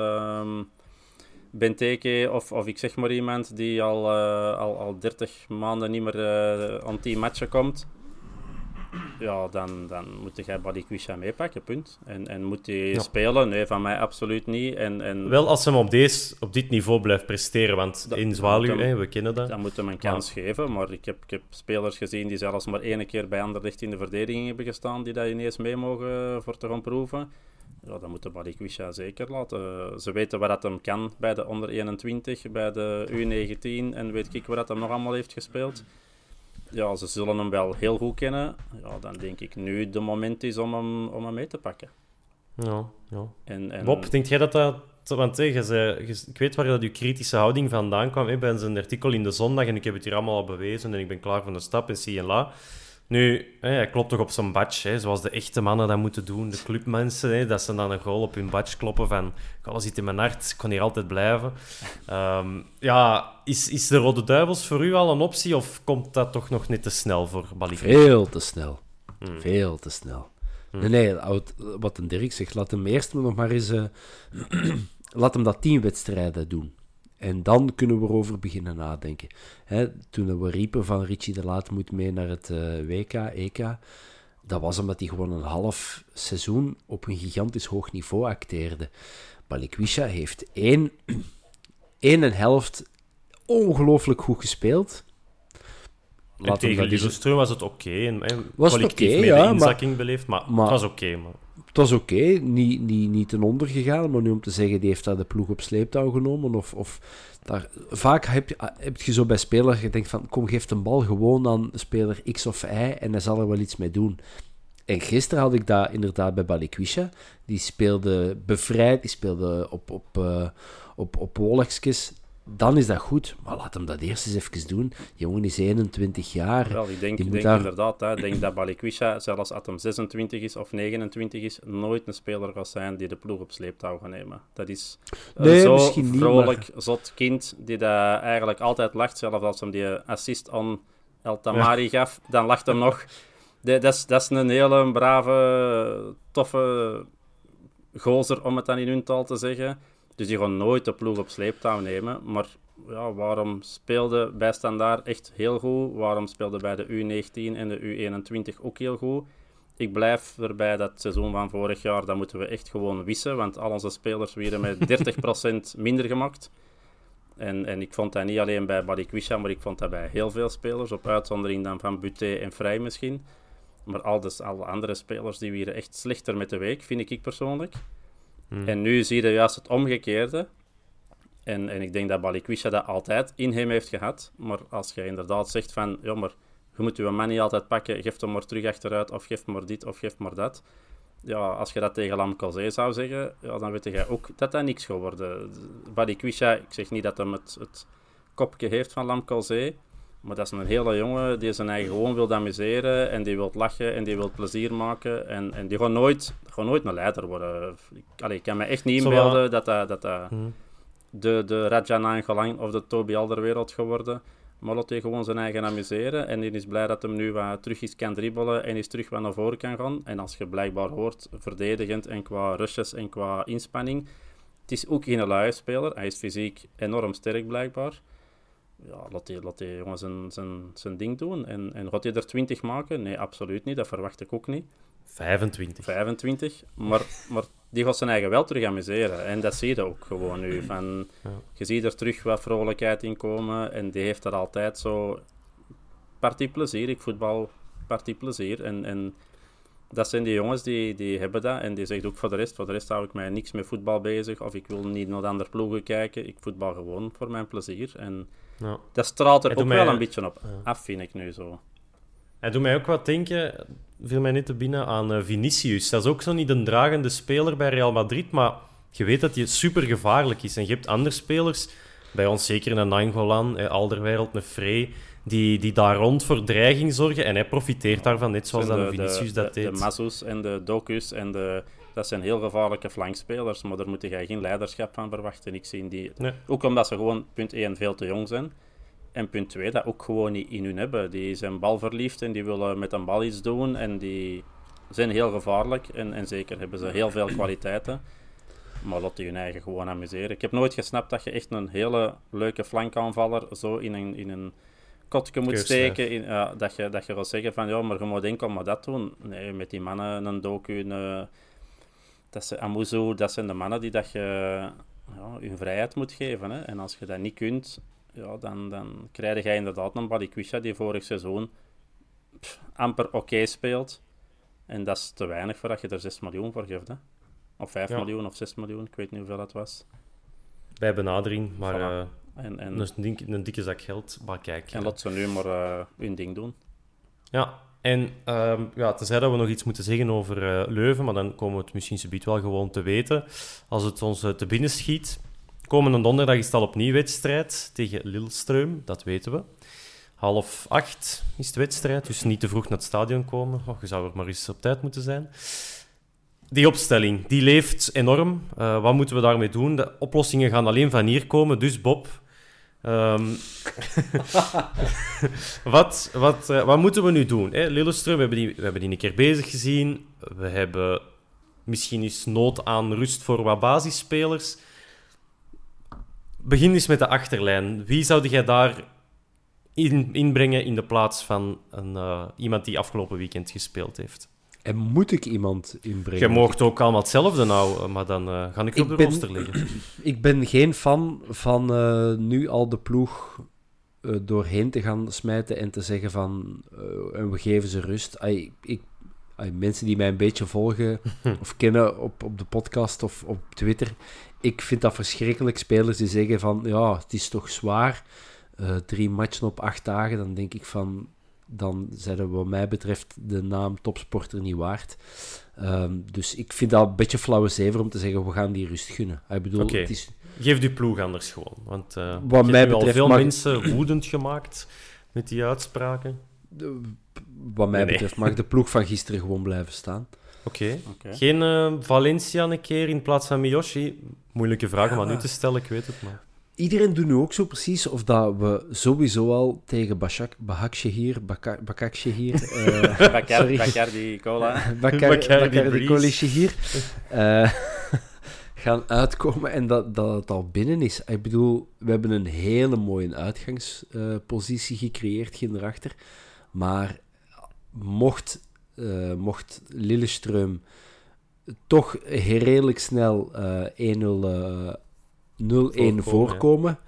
Benteke of ik zeg maar iemand die al 30 maanden niet meer aan die matchen komt, ja, dan moet jij Balikwisha meepakken, punt. En moet hij spelen? Nee, van mij absoluut niet. En... Wel, als hij op dit niveau blijft presteren, want in Zwaluw, we kennen dat. Dan moet hem een kans geven, maar ik heb spelers gezien die zelfs maar één keer bij Anderlecht in de verdediging hebben gestaan, die daar ineens mee mogen voor te gaan proeven. Ja, dat moet de Balikwisha zeker laten. Ze weten wat dat hem kan bij de onder 21, bij de U19 en weet ik wat dat hem nog allemaal heeft gespeeld. Ja, ze zullen hem wel heel goed kennen. Ja, dan denk ik nu de moment is om hem mee te pakken. Ja, ja. En... Bob, denk jij dat... Want ik weet waar dat uw kritische houding vandaan kwam. Ik ben zijn artikel in de zondag en ik heb het hier allemaal al bewezen en ik ben klaar voor de stap en zie en la. Nu, hij klopt toch op zijn badge, zoals de echte mannen dat moeten doen, de clubmensen, dat ze dan een goal op hun badge kloppen van alles zit in mijn hart, ik kan hier altijd blijven. Is de Rode Duivels voor u al een optie of komt dat toch nog niet te snel voor Balikwisha? Veel te snel. Veel te snel. Nee, wat een Dirk zegt, laat hem eerst nog maar eens... laat hem dat 10 wedstrijden doen. En dan kunnen we erover beginnen nadenken. Hè, toen we riepen van Richie de Laat moet mee naar het WK, EK, dat was omdat hij gewoon een half seizoen op een gigantisch hoog niveau acteerde. Balikwisha heeft één helft ongelooflijk goed gespeeld. En tegen Lillestrøm was het oké. Was het oké, ja. Inzakking beleefd, maar het was oké. Het was oké, niet ten onder gegaan, maar nu om te zeggen, die heeft daar de ploeg op sleeptouw genomen. Of daar, vaak heb je zo bij spelers, je denkt van, kom, geef een bal gewoon aan speler X of Y en hij zal er wel iets mee doen. En gisteren had ik dat inderdaad bij Balikwisha. Die speelde bevrijd, die speelde op Wolexkes. Dan is dat goed, maar laat hem dat eerst eens even doen. Die jongen is 21 jaar. Wel, ik denk inderdaad, ik denk dat Balikwisha, zelfs als hij 26 is of 29 is, nooit een speler gaat zijn die de ploeg op sleeptouw gaat nemen. Dat is zo'n vrolijk, zot kind die dat eigenlijk altijd lacht. Zelfs als hij die assist aan El Tamari gaf, dan lacht hij nog. Dat is een hele brave, toffe gozer, om het dan in hun taal te zeggen. Dus die gaan nooit de ploeg op sleeptouw nemen. Maar ja, waarom speelde bij Standaard echt heel goed? Waarom speelde bij de U19 en de U21 ook heel goed? Ik blijf erbij dat seizoen van vorig jaar, dat moeten we echt gewoon wissen. Want al onze spelers werden met 30% minder gemaakt. En ik vond dat niet alleen bij Balikwisha, maar ik vond dat bij heel veel spelers. Op uitzondering dan van Butez en Vrij misschien. Maar alle andere spelers die werden echt slechter met de week, vind ik persoonlijk. En nu zie je juist het omgekeerde. En ik denk dat Balikwisha dat altijd in hem heeft gehad. Maar als je inderdaad zegt van... Ja, maar je moet je man niet altijd pakken. Geef hem maar terug achteruit. Of geef maar dit, of geef maar dat. Ja, als je dat tegen Lamkelzee zou zeggen... Ja, dan weet je ook dat dat niks gaat worden. Balikwisha, ik zeg niet dat hij het kopje heeft van Lamkelzee. Maar dat is een hele jongen die zijn eigen gewoon wil amuseren. En die wil lachen en die wil plezier maken. En die gaat nooit een leider worden. Ik kan me echt niet inbeelden dat de Radja Nainggolan of de Toby Alderweireld geworden. Maar laat hij gewoon zijn eigen amuseren. En hij is blij dat hij nu wat terug is kan dribbelen en is terug wat naar voren kan gaan. En als je blijkbaar hoort, verdedigend en qua rushes en qua inspanning. Het is ook geen luie speler. Hij is fysiek enorm sterk blijkbaar. Ja, laat hij gewoon zijn ding doen. En gaat hij er 20 maken? Nee, absoluut niet. Dat verwacht ik ook niet. 25. Maar die gaat zijn eigen wel terug amuseren. En dat zie je ook gewoon nu. Van, je ziet er terug wat vrolijkheid in komen. En die heeft er altijd zo... Partieplezier. Ik voetbal partieplezier. En dat zijn die jongens die hebben dat. En die zegt ook voor de rest. Voor de rest hou ik mij niks met voetbal bezig. Of ik wil niet naar de andere ploegen kijken. Ik voetbal gewoon voor mijn plezier. En dat straalt er ook wel een beetje op af, vind ik nu zo. Hij doet mij ook wat denken... viel mij net te binnen aan Vinicius. Dat is ook zo niet een dragende speler bij Real Madrid, maar je weet dat hij super gevaarlijk is. En je hebt andere spelers, bij ons zeker een Nainggolan, Alderweireld, een Vrij, die daar rond voor dreiging zorgen. En hij profiteert daarvan, net zoals dan Vinicius dat deed. De Mazzo's en de Dokus, dat zijn heel gevaarlijke flankspelers, maar daar moet je geen leiderschap van verwachten. Ik zie die, ook omdat ze gewoon, punt 1, veel te jong zijn. En punt 2, dat ook gewoon niet in hun hebben. Die zijn balverliefd en die willen met een bal iets doen. En die zijn heel gevaarlijk. En zeker hebben ze heel veel kwaliteiten. Maar laat die hun eigen gewoon amuseren. Ik heb nooit gesnapt dat je echt een hele leuke flankaanvaller zo in een kotje moet steken. Dat je wil zeggen van, ja, maar je moet enkel maar dat doen. Nee, met die mannen, een Doku, Amuzu, dat zijn de mannen die dat je hun vrijheid moet geven. Hè? En als je dat niet kunt... Ja, dan krijg je inderdaad een Balikwisha die vorig seizoen amper oké speelt. En dat is te weinig voor dat je er 6 miljoen voor geeft. Hè? Of 5 miljoen of 6 miljoen, ik weet niet hoeveel dat was. Bij benadering, maar een dikke zak geld. Maar kijk, en laat ze nu maar hun ding doen. Ja, en tenzij dat we nog iets moeten zeggen over Leuven, maar dan komen we het misschien subiet wel gewoon te weten. Als het ons te binnen schiet... Komende donderdag is het al opnieuw wedstrijd tegen Lillestrøm, dat weten we. 7:30 is de wedstrijd, dus niet te vroeg naar het stadion komen. Och, je zou er maar eens op tijd moeten zijn. Die opstelling, die leeft enorm. Wat moeten we daarmee doen? De oplossingen gaan alleen van hier komen, dus Bob... wat moeten we nu doen? Lillestrøm, we hebben die een keer bezig gezien. We hebben misschien eens nood aan rust voor wat basisspelers... Begin eens met de achterlijn. Wie zou jij daar inbrengen in de plaats van iemand die afgelopen weekend gespeeld heeft? En moet ik iemand inbrengen? Je mocht ook allemaal hetzelfde nou, maar dan ga ik op de roster liggen. Ik ben geen fan van nu al de ploeg doorheen te gaan smijten en te zeggen van en we geven ze rust. Mensen die mij een beetje volgen of kennen op de podcast of op Twitter... Ik vind dat verschrikkelijk, spelers die zeggen van... Ja, het is toch zwaar. 3 matchen op 8 dagen. Dan denk ik van... Dan zijn we wat mij betreft de naam topsporter niet waard. Dus ik vind dat een beetje flauwe zever om te zeggen... We gaan die rust gunnen. Ik bedoel, het is... Geef die ploeg anders gewoon. Want wat mij betreft, al veel mensen woedend gemaakt met die uitspraken. Wat mij betreft mag de ploeg van gisteren gewoon blijven staan. Oké. Geen Valencia een keer in plaats van Miyoshi? Moeilijke vraag om aan u te stellen, ik weet het maar. Iedereen doet nu ook zo precies of dat we sowieso al tegen Bacardi Cola gaan uitkomen en dat het al binnen is. Ik bedoel, we hebben een hele mooie uitgangspositie gecreëerd, geen erachter. Maar mocht Lillestrøm toch redelijk snel 0-1 voorkomen,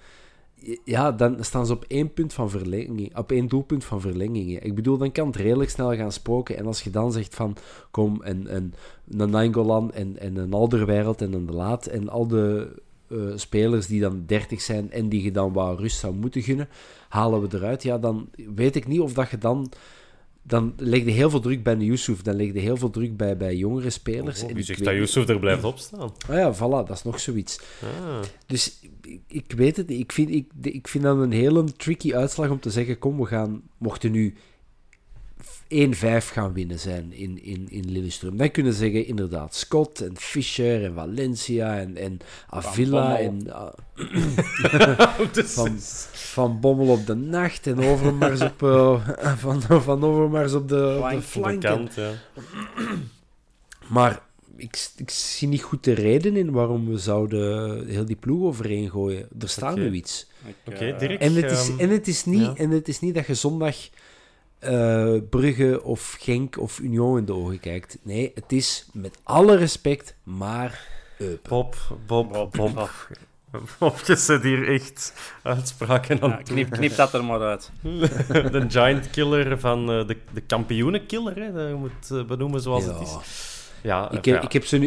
ja, dan staan ze op 1 punt van verlenging, op 1 doelpunt van verlenging. Ik bedoel, dan kan het redelijk snel gaan spoken. En als je dan zegt van, kom, en een Nainggolan en een Alderweireld en een De Laat en al de spelers die dan 30 zijn en die je dan wat rust zou moeten gunnen, halen we eruit. Ja, dan weet ik niet of dat je dan... Dan leg je heel veel druk bij Yusuf. Dan leg je heel veel druk bij jongere spelers. Wie zegt dat Yusuf er blijft opstaan? Ah ja, voilà, dat is nog zoiets. Ah. Dus ik weet het niet. Ik vind dat een hele tricky uitslag om te zeggen... Kom, we gaan... Mochten nu 1-5 gaan winnen zijn in Lillestrøm... Dan kunnen ze zeggen, inderdaad, Scott en Fischer en Valencia en Avila en... Van Van Bommel op de nacht en Overmars op, van Overmars op de flanken. Kant, ja. Maar ik zie niet goed de reden in waarom we zouden heel die ploeg overheen gooien. Er staat nu iets. Okay, Dirk, en het is niet dat je zondag Brugge of Genk of Union in de ogen kijkt. Nee, het is met alle respect maar Eupen. Bob. Je zit hier echt uitspraken aan knip dat er maar uit. De giant killer van de kampioenenkiller, hè, dat je moet benoemen zoals het is. Ja,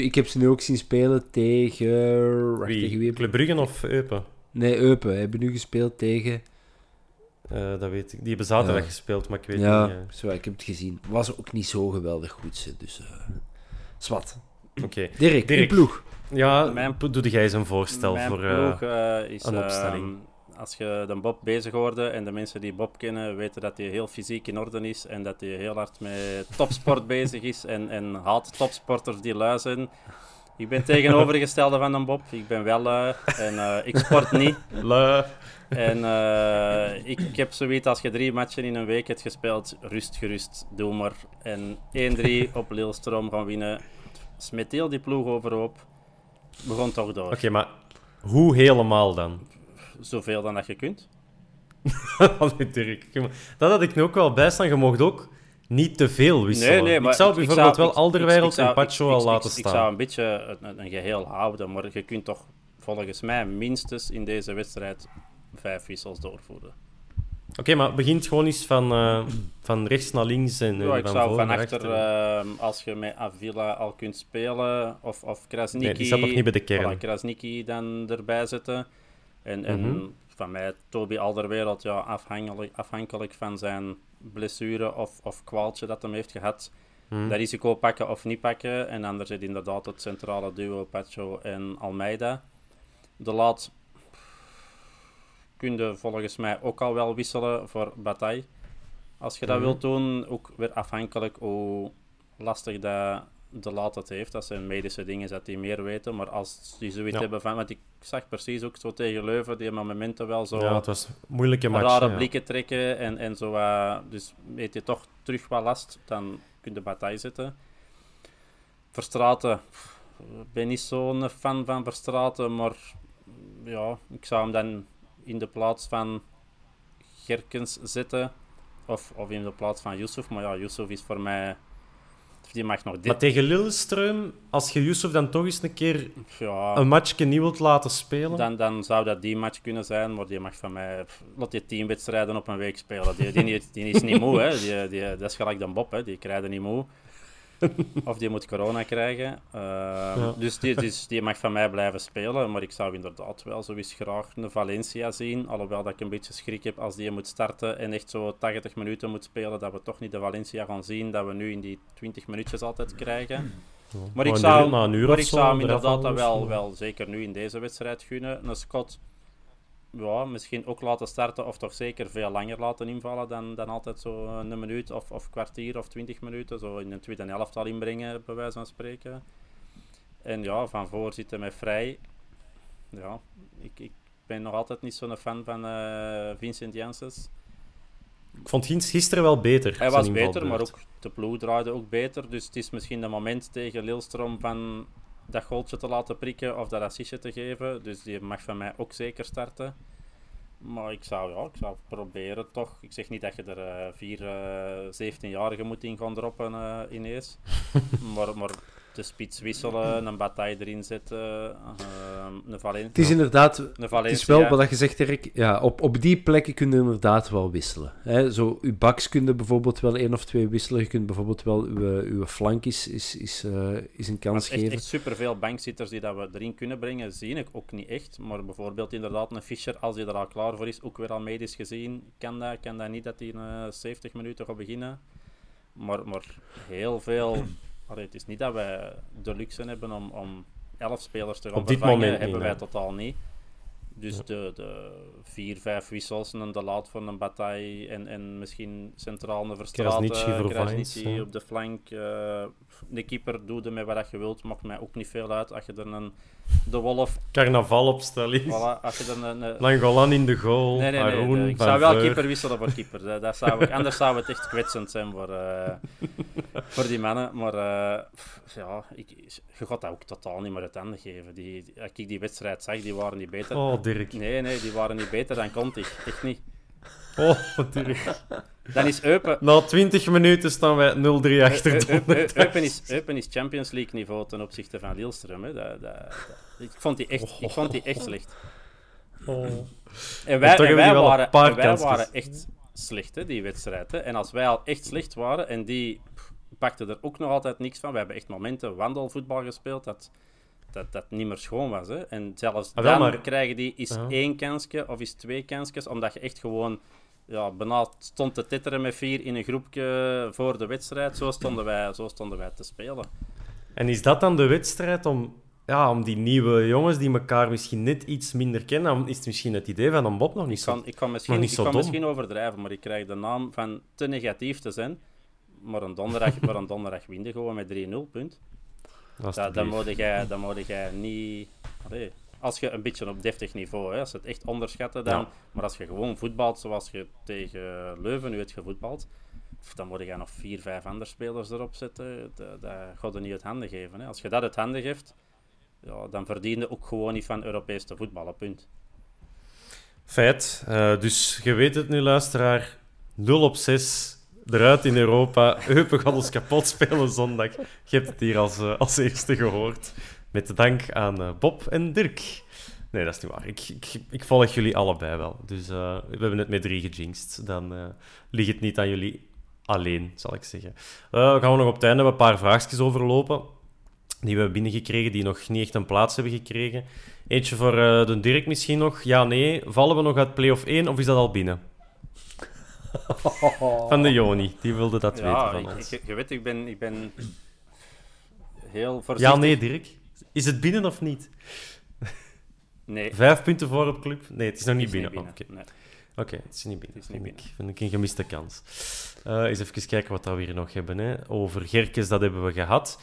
ik heb ze nu ook zien spelen tegen... Wie? Club Brugge of Eupen? Nee, Eupen. Hebben nu gespeeld tegen... dat weet ik. Die hebben zaterdag gespeeld, maar ik weet niet... Zo, ik heb het gezien. Was ook niet zo geweldig goed, dus... Zwat. Oké. Dirk, die ploeg. Ja, doe jij eens een voorstel voor ploeg, is, een opstelling. Als je de Bob bezig hoorde en de mensen die Bob kennen weten dat hij heel fysiek in orde is en dat hij heel hard met topsport bezig is en haalt topsporters die lui zijn. Ik ben tegenovergestelde van een Bob. Ik ben wel lui en ik sport niet. Lui. En ik heb zoiets als je 3 matchen in een week hebt gespeeld, gerust, doe maar. En 1-3 op Lillestrøm gaan winnen. Smet heel die ploeg overhoop. Begon toch door. Oké, maar hoe helemaal dan? Zoveel dan dat je kunt. Allee, Dirk. Dat had ik nu ook wel bijstaan. Je mocht ook niet te veel wisselen. Nee, maar ik zou bijvoorbeeld wel Alderweireld en Pacho al laten staan. Ik zou een beetje een geheel houden, maar je kunt toch volgens mij minstens in deze wedstrijd 5 wissels doorvoeren. Oké, maar begint gewoon eens van rechts naar links en ik zou van achter, als je met Avila al kunt spelen, of Krasniki... Nee, die zat nog niet bij de kern. Krasniki dan erbij zetten. En van mij, Toby Alderweireld, afhankelijk van zijn blessure of kwaaltje dat hem heeft gehad, dat risico pakken of niet pakken. En anders zit inderdaad het centrale duo Pacho en Almeida. De laat... kun je volgens mij ook al wel wisselen voor Bataille. Als je dat wilt doen, ook weer afhankelijk hoe lastig dat De Laat het heeft. Dat zijn medische dingen dat die meer weten. Maar als die zoiets hebben van... Want ik zag precies ook zo tegen Leuven, die momenten wel zo... Ja, het was een moeilijke match. Rare blikken trekken en zo. Dus weet je toch terug wat last, dan kun je Bataille zetten. Verstraeten. Ik ben niet zo'n fan van Verstraeten, maar... Ja, ik zou hem dan... in de plaats van Gerkens zitten of in de plaats van Yusuf. Maar ja, Yusuf is voor mij... Die mag nog dit. Maar tegen Lillestrøm, als je Yusuf dan toch eens een keer een matchje niet wilt laten spelen... Dan zou dat die match kunnen zijn, maar die mag van mij... Laat die 10 wedstrijden op een week spelen. Die is niet moe, hè. Dat is gelijk dan Bob, hè. Die krijgt niet moe. Of die moet corona krijgen. Dus die mag van mij blijven spelen. Maar ik zou inderdaad wel zo eens graag een Valencia zien. Alhoewel dat ik een beetje schrik heb als die moet starten en echt zo 80 minuten moet spelen. Dat we toch niet de Valencia gaan zien dat we nu in die 20 minuutjes altijd krijgen. Maar ik zou hem inderdaad wel zeker nu in deze wedstrijd gunnen. Een Scott misschien ook laten starten of toch zeker veel langer laten invallen dan altijd zo een minuut of kwartier of 20 minuten. Zo in de tweede helft al inbrengen, bij wijze van spreken. En van voor zitten met Vrij. Ja, ik ben nog altijd niet zo'n fan van Vincent Janssens. Ik vond gisteren wel beter. Hij was beter, maar ook de ploeg draaide ook beter. Dus het is misschien het moment tegen Lillestrøm van... dat goaltje te laten prikken of dat assistje te geven. Dus die mag van mij ook zeker starten. Maar ik zou proberen toch. Ik zeg niet dat je er 4 17-jarigen moet in gaan droppen ineens. maar de spits wisselen, een Bataille erin zetten, een Valencia. Het is inderdaad, het is wel wat je zegt, Dirk. Ja, op die plekken kun je inderdaad wel wisselen. Hè? Zo, uw backs kun je bijvoorbeeld wel 1 of 2 wisselen. Je kunt bijvoorbeeld wel uw flank is een kans geven. Echt superveel bankzitters die dat we erin kunnen brengen, zie ik ook niet echt. Maar bijvoorbeeld inderdaad een Fischer, als hij er al klaar voor is, ook weer al medisch gezien, kan dat niet dat hij in 70 minuten gaat beginnen. Maar heel veel... Allee, het is niet dat wij de luxe hebben om 11 spelers te gaan vervangen. Op dit moment hebben wij totaal niet. Dus ja, de 4-5 wissels en de Laat van een bataille en misschien centraal een Verstraeten, Krasniqi op de flank. De keeper doet er met wat je wilt, maakt mij ook niet veel uit. Als je er een De Wolf... Carnaval opstelling. Voilà, als je er een... Nainggolan in de goal, Haroun, ik zou wel keeper wisselen voor keeper. Dat zou ik, anders zou het echt kwetsend zijn voor die mannen. Maar ja, je gaat dat ook totaal niet meer uit handen geven. Als ik die wedstrijd zag, die waren niet beter. Oh, Dirk. Nee, die waren niet beter dan Conti. Echt niet. Oh, Dirk. Dan is Eupen... Na 20 minuten staan wij 0-3 achter. Eupen is Champions League niveau ten opzichte van Lillestrøm. Ik vond die echt slecht. Oh. En wij waren echt slecht, hè, die wedstrijd. Hè. En als wij al echt slecht waren, en die pakten er ook nog altijd niks van. We hebben echt momenten wandelvoetbal gespeeld dat niet meer schoon was. Hè. En zelfs dan krijgen die één kansje of is twee kansjes, omdat je echt gewoon... Ja, bijna stond te titteren met 4 in een groepje voor de wedstrijd. Zo stonden wij te spelen. En is dat dan de wedstrijd om die nieuwe jongens die elkaar misschien net iets minder kennen, is het misschien het idee van een Bob nog niet zo dom? Ik kan misschien overdrijven, maar ik krijg de naam van te negatief te zijn. Maar een donderdag winnen gewoon met 3-0, punt. Dan moet jij niet... Allee. Als je een beetje op deftig niveau, hè, als ze het echt onderschatten, dan... Ja. Maar als je gewoon voetbalt zoals je tegen Leuven nu hebt gevoetbald, dan moet je nog 4-5 andere spelers erop zetten. Dat gaat er niet uit handen geven. Hè. Als je dat uit handen geeft, ja, dan verdien je ook gewoon niet van Europees te voetballen, punt. Feit. Dus je weet het nu, luisteraar. 0-6. Eruit in Europa. Eupen gaat ons kapot spelen zondag. Je hebt het hier als eerste gehoord. Met dank aan Bob en Dirk. Nee, dat is niet waar. Ik volg jullie allebei wel. Dus we hebben het met 3 gejinxed. Dan ligt het niet aan jullie alleen, zal ik zeggen. Gaan we nog op het einde een paar vraagjes overlopen. Die we hebben binnengekregen, die nog niet echt een plaats hebben gekregen. Eentje voor de Dirk misschien nog. Ja, nee. Vallen we nog uit play-off 1 of is dat al binnen? Van de Joni. Die wilde dat weten van ons. Je weet, ik ben heel voorzichtig. Ja, nee, Dirk. Is het binnen of niet? Nee. 5 punten voor op club? Nee, het is nog niet binnen. Oké, het is niet binnen. Vind ik een gemiste kans. Eens even kijken wat we hier nog hebben. Hè. Over Gerkens, dat hebben we gehad.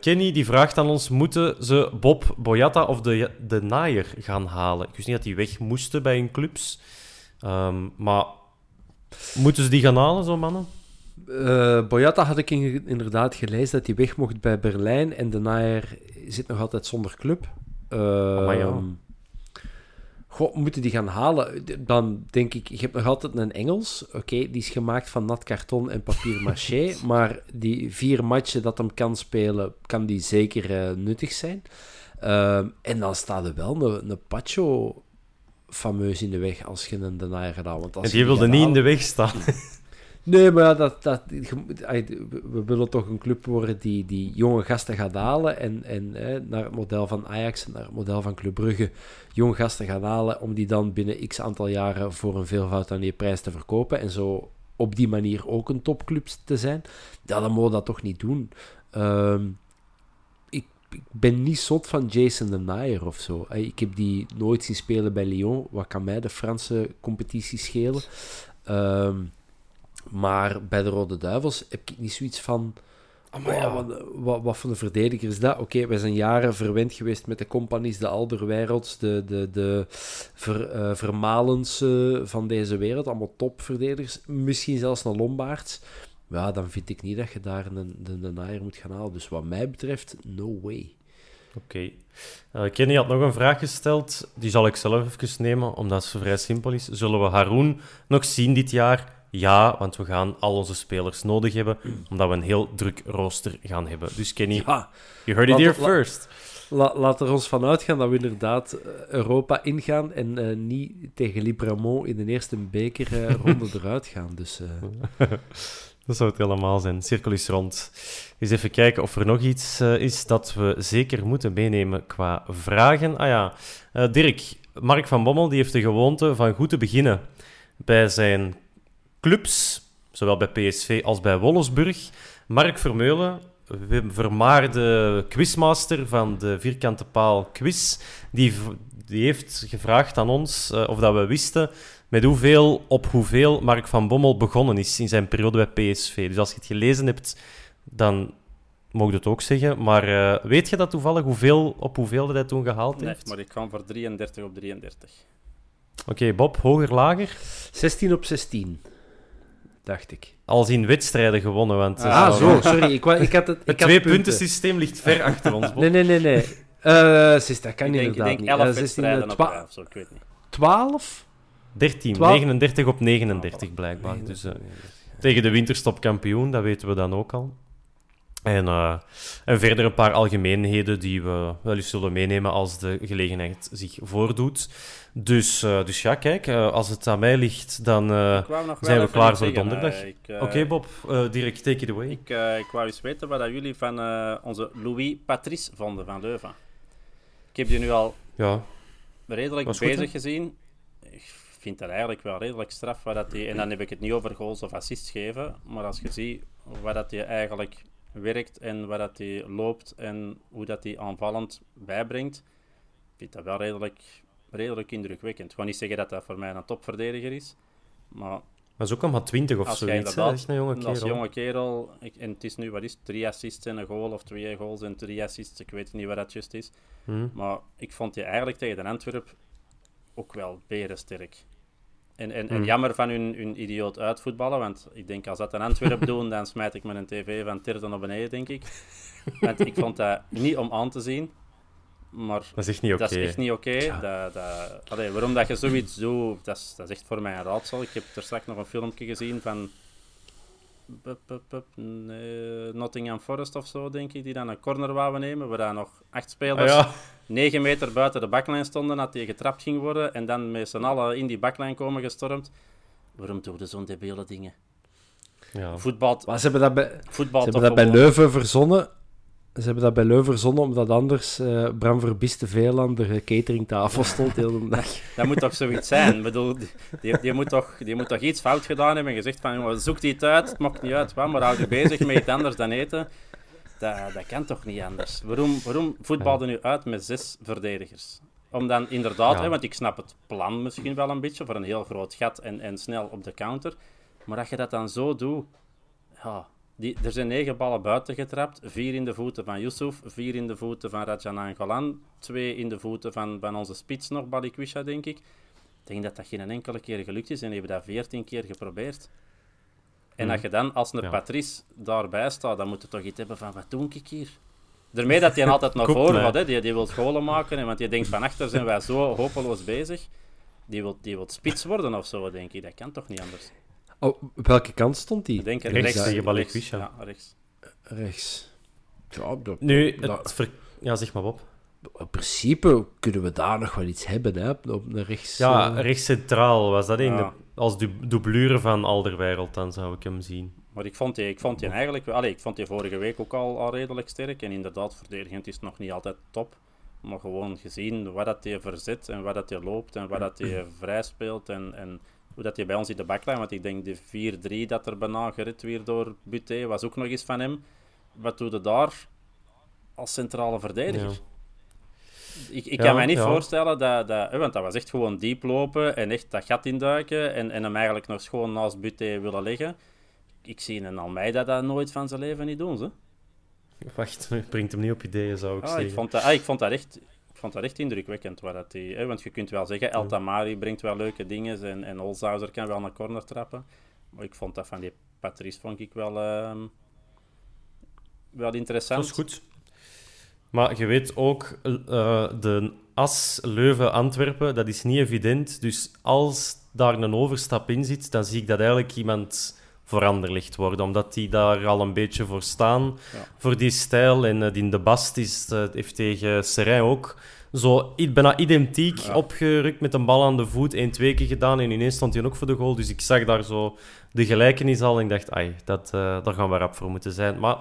Kenny die vraagt aan ons, moeten ze Bob, Boyata of de Naaier gaan halen? Ik wist niet dat die weg moesten bij hun clubs. Maar moeten ze die gaan halen, zo mannen? Boyata had ik inderdaad gelezen dat hij weg mocht bij Berlijn en de Naaier zit nog altijd zonder club. Moeten die gaan halen? Dan denk ik, je hebt nog altijd een Engels. Oké, die is gemaakt van nat karton en papier-mâché, maar die 4 matchen dat hem kan spelen, kan die zeker nuttig zijn. En dan staat er wel een Pacho fameus in de weg als je een de Naaier gaat halen. En die wilde niet in de weg staan. Nee, maar we willen toch een club worden die jonge gasten gaat halen en naar het model van Ajax en naar het model van Club Brugge jonge gasten gaat halen om die dan binnen x aantal jaren voor een veelvoud aan die prijs te verkopen en zo op die manier ook een topclub te zijn. Ja, dan moet dat toch niet doen. Ik ben niet zot van Jason de Naaier of zo. Ik heb die nooit zien spelen bij Lyon. Wat kan mij de Franse competitie schelen? Maar bij de Rode Duivels heb ik niet zoiets van... Wat voor een verdediger is dat? Oké, wij zijn jaren verwend geweest met de companies, de Alderweirelds, de Vermalens van deze wereld. Allemaal topverdedigers. Misschien zelfs een Lombaards. Ja, dan vind ik niet dat je daar een Naaier moet gaan halen. Dus wat mij betreft, no way. Oké. Kenny had nog een vraag gesteld. Die zal ik zelf even nemen, omdat ze vrij simpel is. Zullen we Haroun nog zien dit jaar... Ja, want we gaan al onze spelers nodig hebben, omdat we een heel druk rooster gaan hebben. Dus Kenny, you heard it here first. Laat er ons van uitgaan dat we inderdaad Europa ingaan en niet tegen Libramont in de eerste bekerronde eruit gaan. Dus, dat zou het helemaal zijn. Cirkel is rond. Eens even kijken of er nog iets is dat we zeker moeten meenemen qua vragen. Dirk, Mark van Bommel die heeft de gewoonte van goed te beginnen bij zijn... clubs, zowel bij PSV als bij Wolfsburg. Mark Vermeulen, vermaarde quizmaster van de Vierkante Paal Quiz, die Die heeft gevraagd aan ons of dat we wisten met hoeveel op hoeveel Mark van Bommel begonnen is in zijn periode bij PSV. Dus als je het gelezen hebt, dan mocht je het ook zeggen. Maar weet je dat toevallig hoeveel op hoeveel dat hij toen gehaald heeft? Nee, maar ik kwam voor 33 op 33. Oké, Bob, hoger, lager? 16 op 16. Dacht ik. Als in wedstrijden gewonnen. Want sorry. Ik had het twee-puntensysteem ligt ver achter ons, Bob. Nee. Dat kan inderdaad niet. 11 wedstrijden op rij of zo, ik weet niet. 12? 13. 12? 39 op 39, blijkbaar. 39. Dus, tegen de winterstop kampioen, dat weten we dan ook al. En verder een paar algemeenheden die we wel eens zullen meenemen als de gelegenheid zich voordoet. Dus ja, kijk, als het aan mij ligt, dan zijn we klaar voor donderdag. Oké, Bob, direct take it away. Ik wou eens weten wat jullie van onze Louis Patrice vonden van Leuven. Ik heb die nu al redelijk bezig gezien. Ik vind dat eigenlijk wel redelijk straf. En dan heb ik het niet over goals of assists geven, maar als je ziet wat hij eigenlijk werkt en waar dat hij loopt en hoe dat hij aanvallend bijbrengt, vind dat wel redelijk indrukwekkend. Ik ga niet zeggen dat dat voor mij een topverdediger is, maar... Dat is ook al maar 20 of zoiets, hè? Dat is een jonge kerel. En het is nu, 3 assists en een goal of 2 goals en 3 assists. Ik weet niet wat dat juist is. Maar ik vond die eigenlijk tegen de Antwerp ook wel berensterk. En jammer van hun idioot uitvoetballen, want ik denk als dat een Antwerp doen, dan smijt ik mijn tv van terden naar beneden, denk ik. Want ik vond dat niet om aan te zien, maar dat is echt niet oké. Waarom dat je zoiets doet, dat is echt voor mij een raadsel. Ik heb er straks nog een filmpje gezien van Nottingham Forest of zo, denk ik, die dan een corner wouden nemen, waar dan nog 8 spelers 9 meter buiten de baklijn stonden, dat die getrapt ging worden en dan met z'n allen in die baklijn komen gestormd. Waarom doen ze zo'n debiele dingen? Ja. Ze hebben dat bij Leuven verzonnen. Ze hebben dat bij Leuven verzonnen omdat anders Bram Verbies te veel aan de cateringtafel stond de hele dag. Dat moet toch zoiets zijn? Ik bedoel, die moet toch iets fout gedaan hebben en gezegd van jongen, zoek die het uit, het maakt niet uit, maar hou je bezig met iets anders dan eten. Dat kan toch niet anders? Waarom voetbalde nu uit met 6 verdedigers? Om dan inderdaad, want ik snap het plan misschien wel een beetje, voor een heel groot gat en snel op de counter. Maar als je dat dan zo doet... Ja, er zijn 9 ballen buiten getrapt. 4 in de voeten van Yusuf, 4 in de voeten van Radja Nainggolan, 2 in de voeten van onze spits nog, Balikwisha, denk ik. Ik denk dat dat geen enkele keer gelukt is en hebben dat 14 keer geprobeerd. En als je dan als een Patrice daarbij staat, dan moet je toch iets hebben van, wat doe ik hier? Daarmee dat hij altijd naar voren gaat, hè. Die wil golen maken, want je denkt van achter zijn wij zo hopeloos bezig. Die wil spits worden of zo, denk ik. Dat kan toch niet anders? Oh, op welke kant stond die? Rechts tegen Balikwisha. Ja, rechts. Ja, zeg maar op. In principe kunnen we daar nog wel iets hebben, hè? Op de rechts... Ja, rechts centraal was dat als dublure van Alderweireld, dan zou ik hem zien. Maar ik vond die eigenlijk... ik vond die vorige week ook al redelijk sterk. En inderdaad, verdedigend is nog niet altijd top. Maar gewoon gezien wat dat hij verzet en wat dat hij loopt en wat dat hij vrij speelt en hoe dat hij bij ons in de backline... Want ik denk de 4-3 dat er bijna gered weer door Butez was ook nog eens van hem. Wat doet hij daar als centrale verdediger? Ja. Ik kan mij niet voorstellen dat... Want dat was echt gewoon diep lopen en echt dat gat induiken en hem eigenlijk nog schoon naast Butez willen leggen. Ik zie een Almeida dat nooit van zijn leven niet doen, ze. Wacht, brengt hem niet op ideeën, zou ik zeggen. Ik vond dat echt indrukwekkend. Want je kunt wel zeggen, El Tamari brengt wel leuke dingen en Holzhauser kan wel een corner trappen. Maar ik vond dat van die Patrice vond ik wel interessant. Dat is goed. Maar je weet ook, de as Leuven-Antwerpen, dat is niet evident. Dus als daar een overstap in zit, dan zie ik dat eigenlijk iemand voor Anderlecht worden. Omdat die daar al een beetje voor staan, voor die stijl. En die De Bast heeft tegen Seraing ook zo bijna identiek opgerukt met een bal aan de voet. 1-2 keer gedaan en ineens stond hij ook voor de goal. Dus ik zag daar zo de gelijkenis al en ik dacht, daar gaan we rap voor moeten zijn. Maar...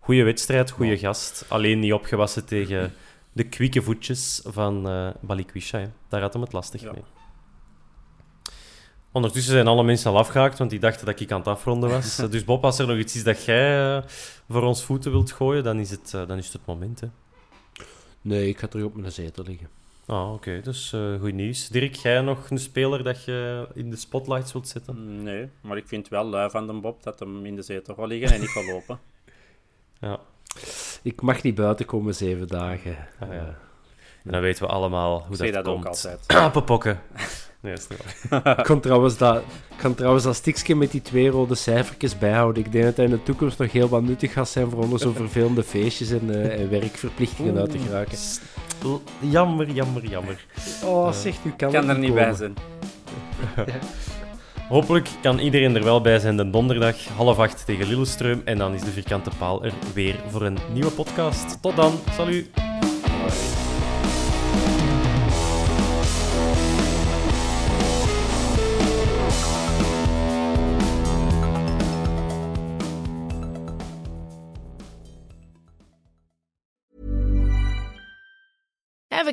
Goeie wedstrijd, goede gast. Alleen niet opgewassen tegen de kwieke voetjes van Balikwisha. Hè. Daar had hem het lastig mee. Ondertussen zijn alle mensen al afgehaakt, want die dachten dat ik aan het afronden was. Dus Bob, als er nog iets is dat jij voor ons voeten wilt gooien, dan is het moment. Hè. Nee, ik ga terug op mijn zetel liggen. Oké. Dus goed nieuws. Dirk, jij nog een speler dat je in de spotlights wilt zetten? Nee, maar ik vind wel lui van de Bob dat hem in de zetel gaat liggen en niet gaat lopen. Ja. Ik mag niet buiten komen 7 dagen. Ah, ja. En dan weten we allemaal hoe dat komt. Ik zeg dat ook altijd. Apenpokken. Nee, dat is niet waar. Ik kan trouwens dat stikje met die 2 rode cijfertjes bijhouden. Ik denk dat hij in de toekomst nog heel wat nuttig gaat zijn voor onder zo'n vervelende feestjes en werkverplichtingen uit te geraken. Jammer. Oh, zegt u, kan er niet bij zijn. Ja. Hopelijk kan iedereen er wel bij zijn de donderdag, 7:30 tegen Lillestrøm. En dan is de Vierkante Paal er weer voor een nieuwe podcast. Tot dan, salut! Ever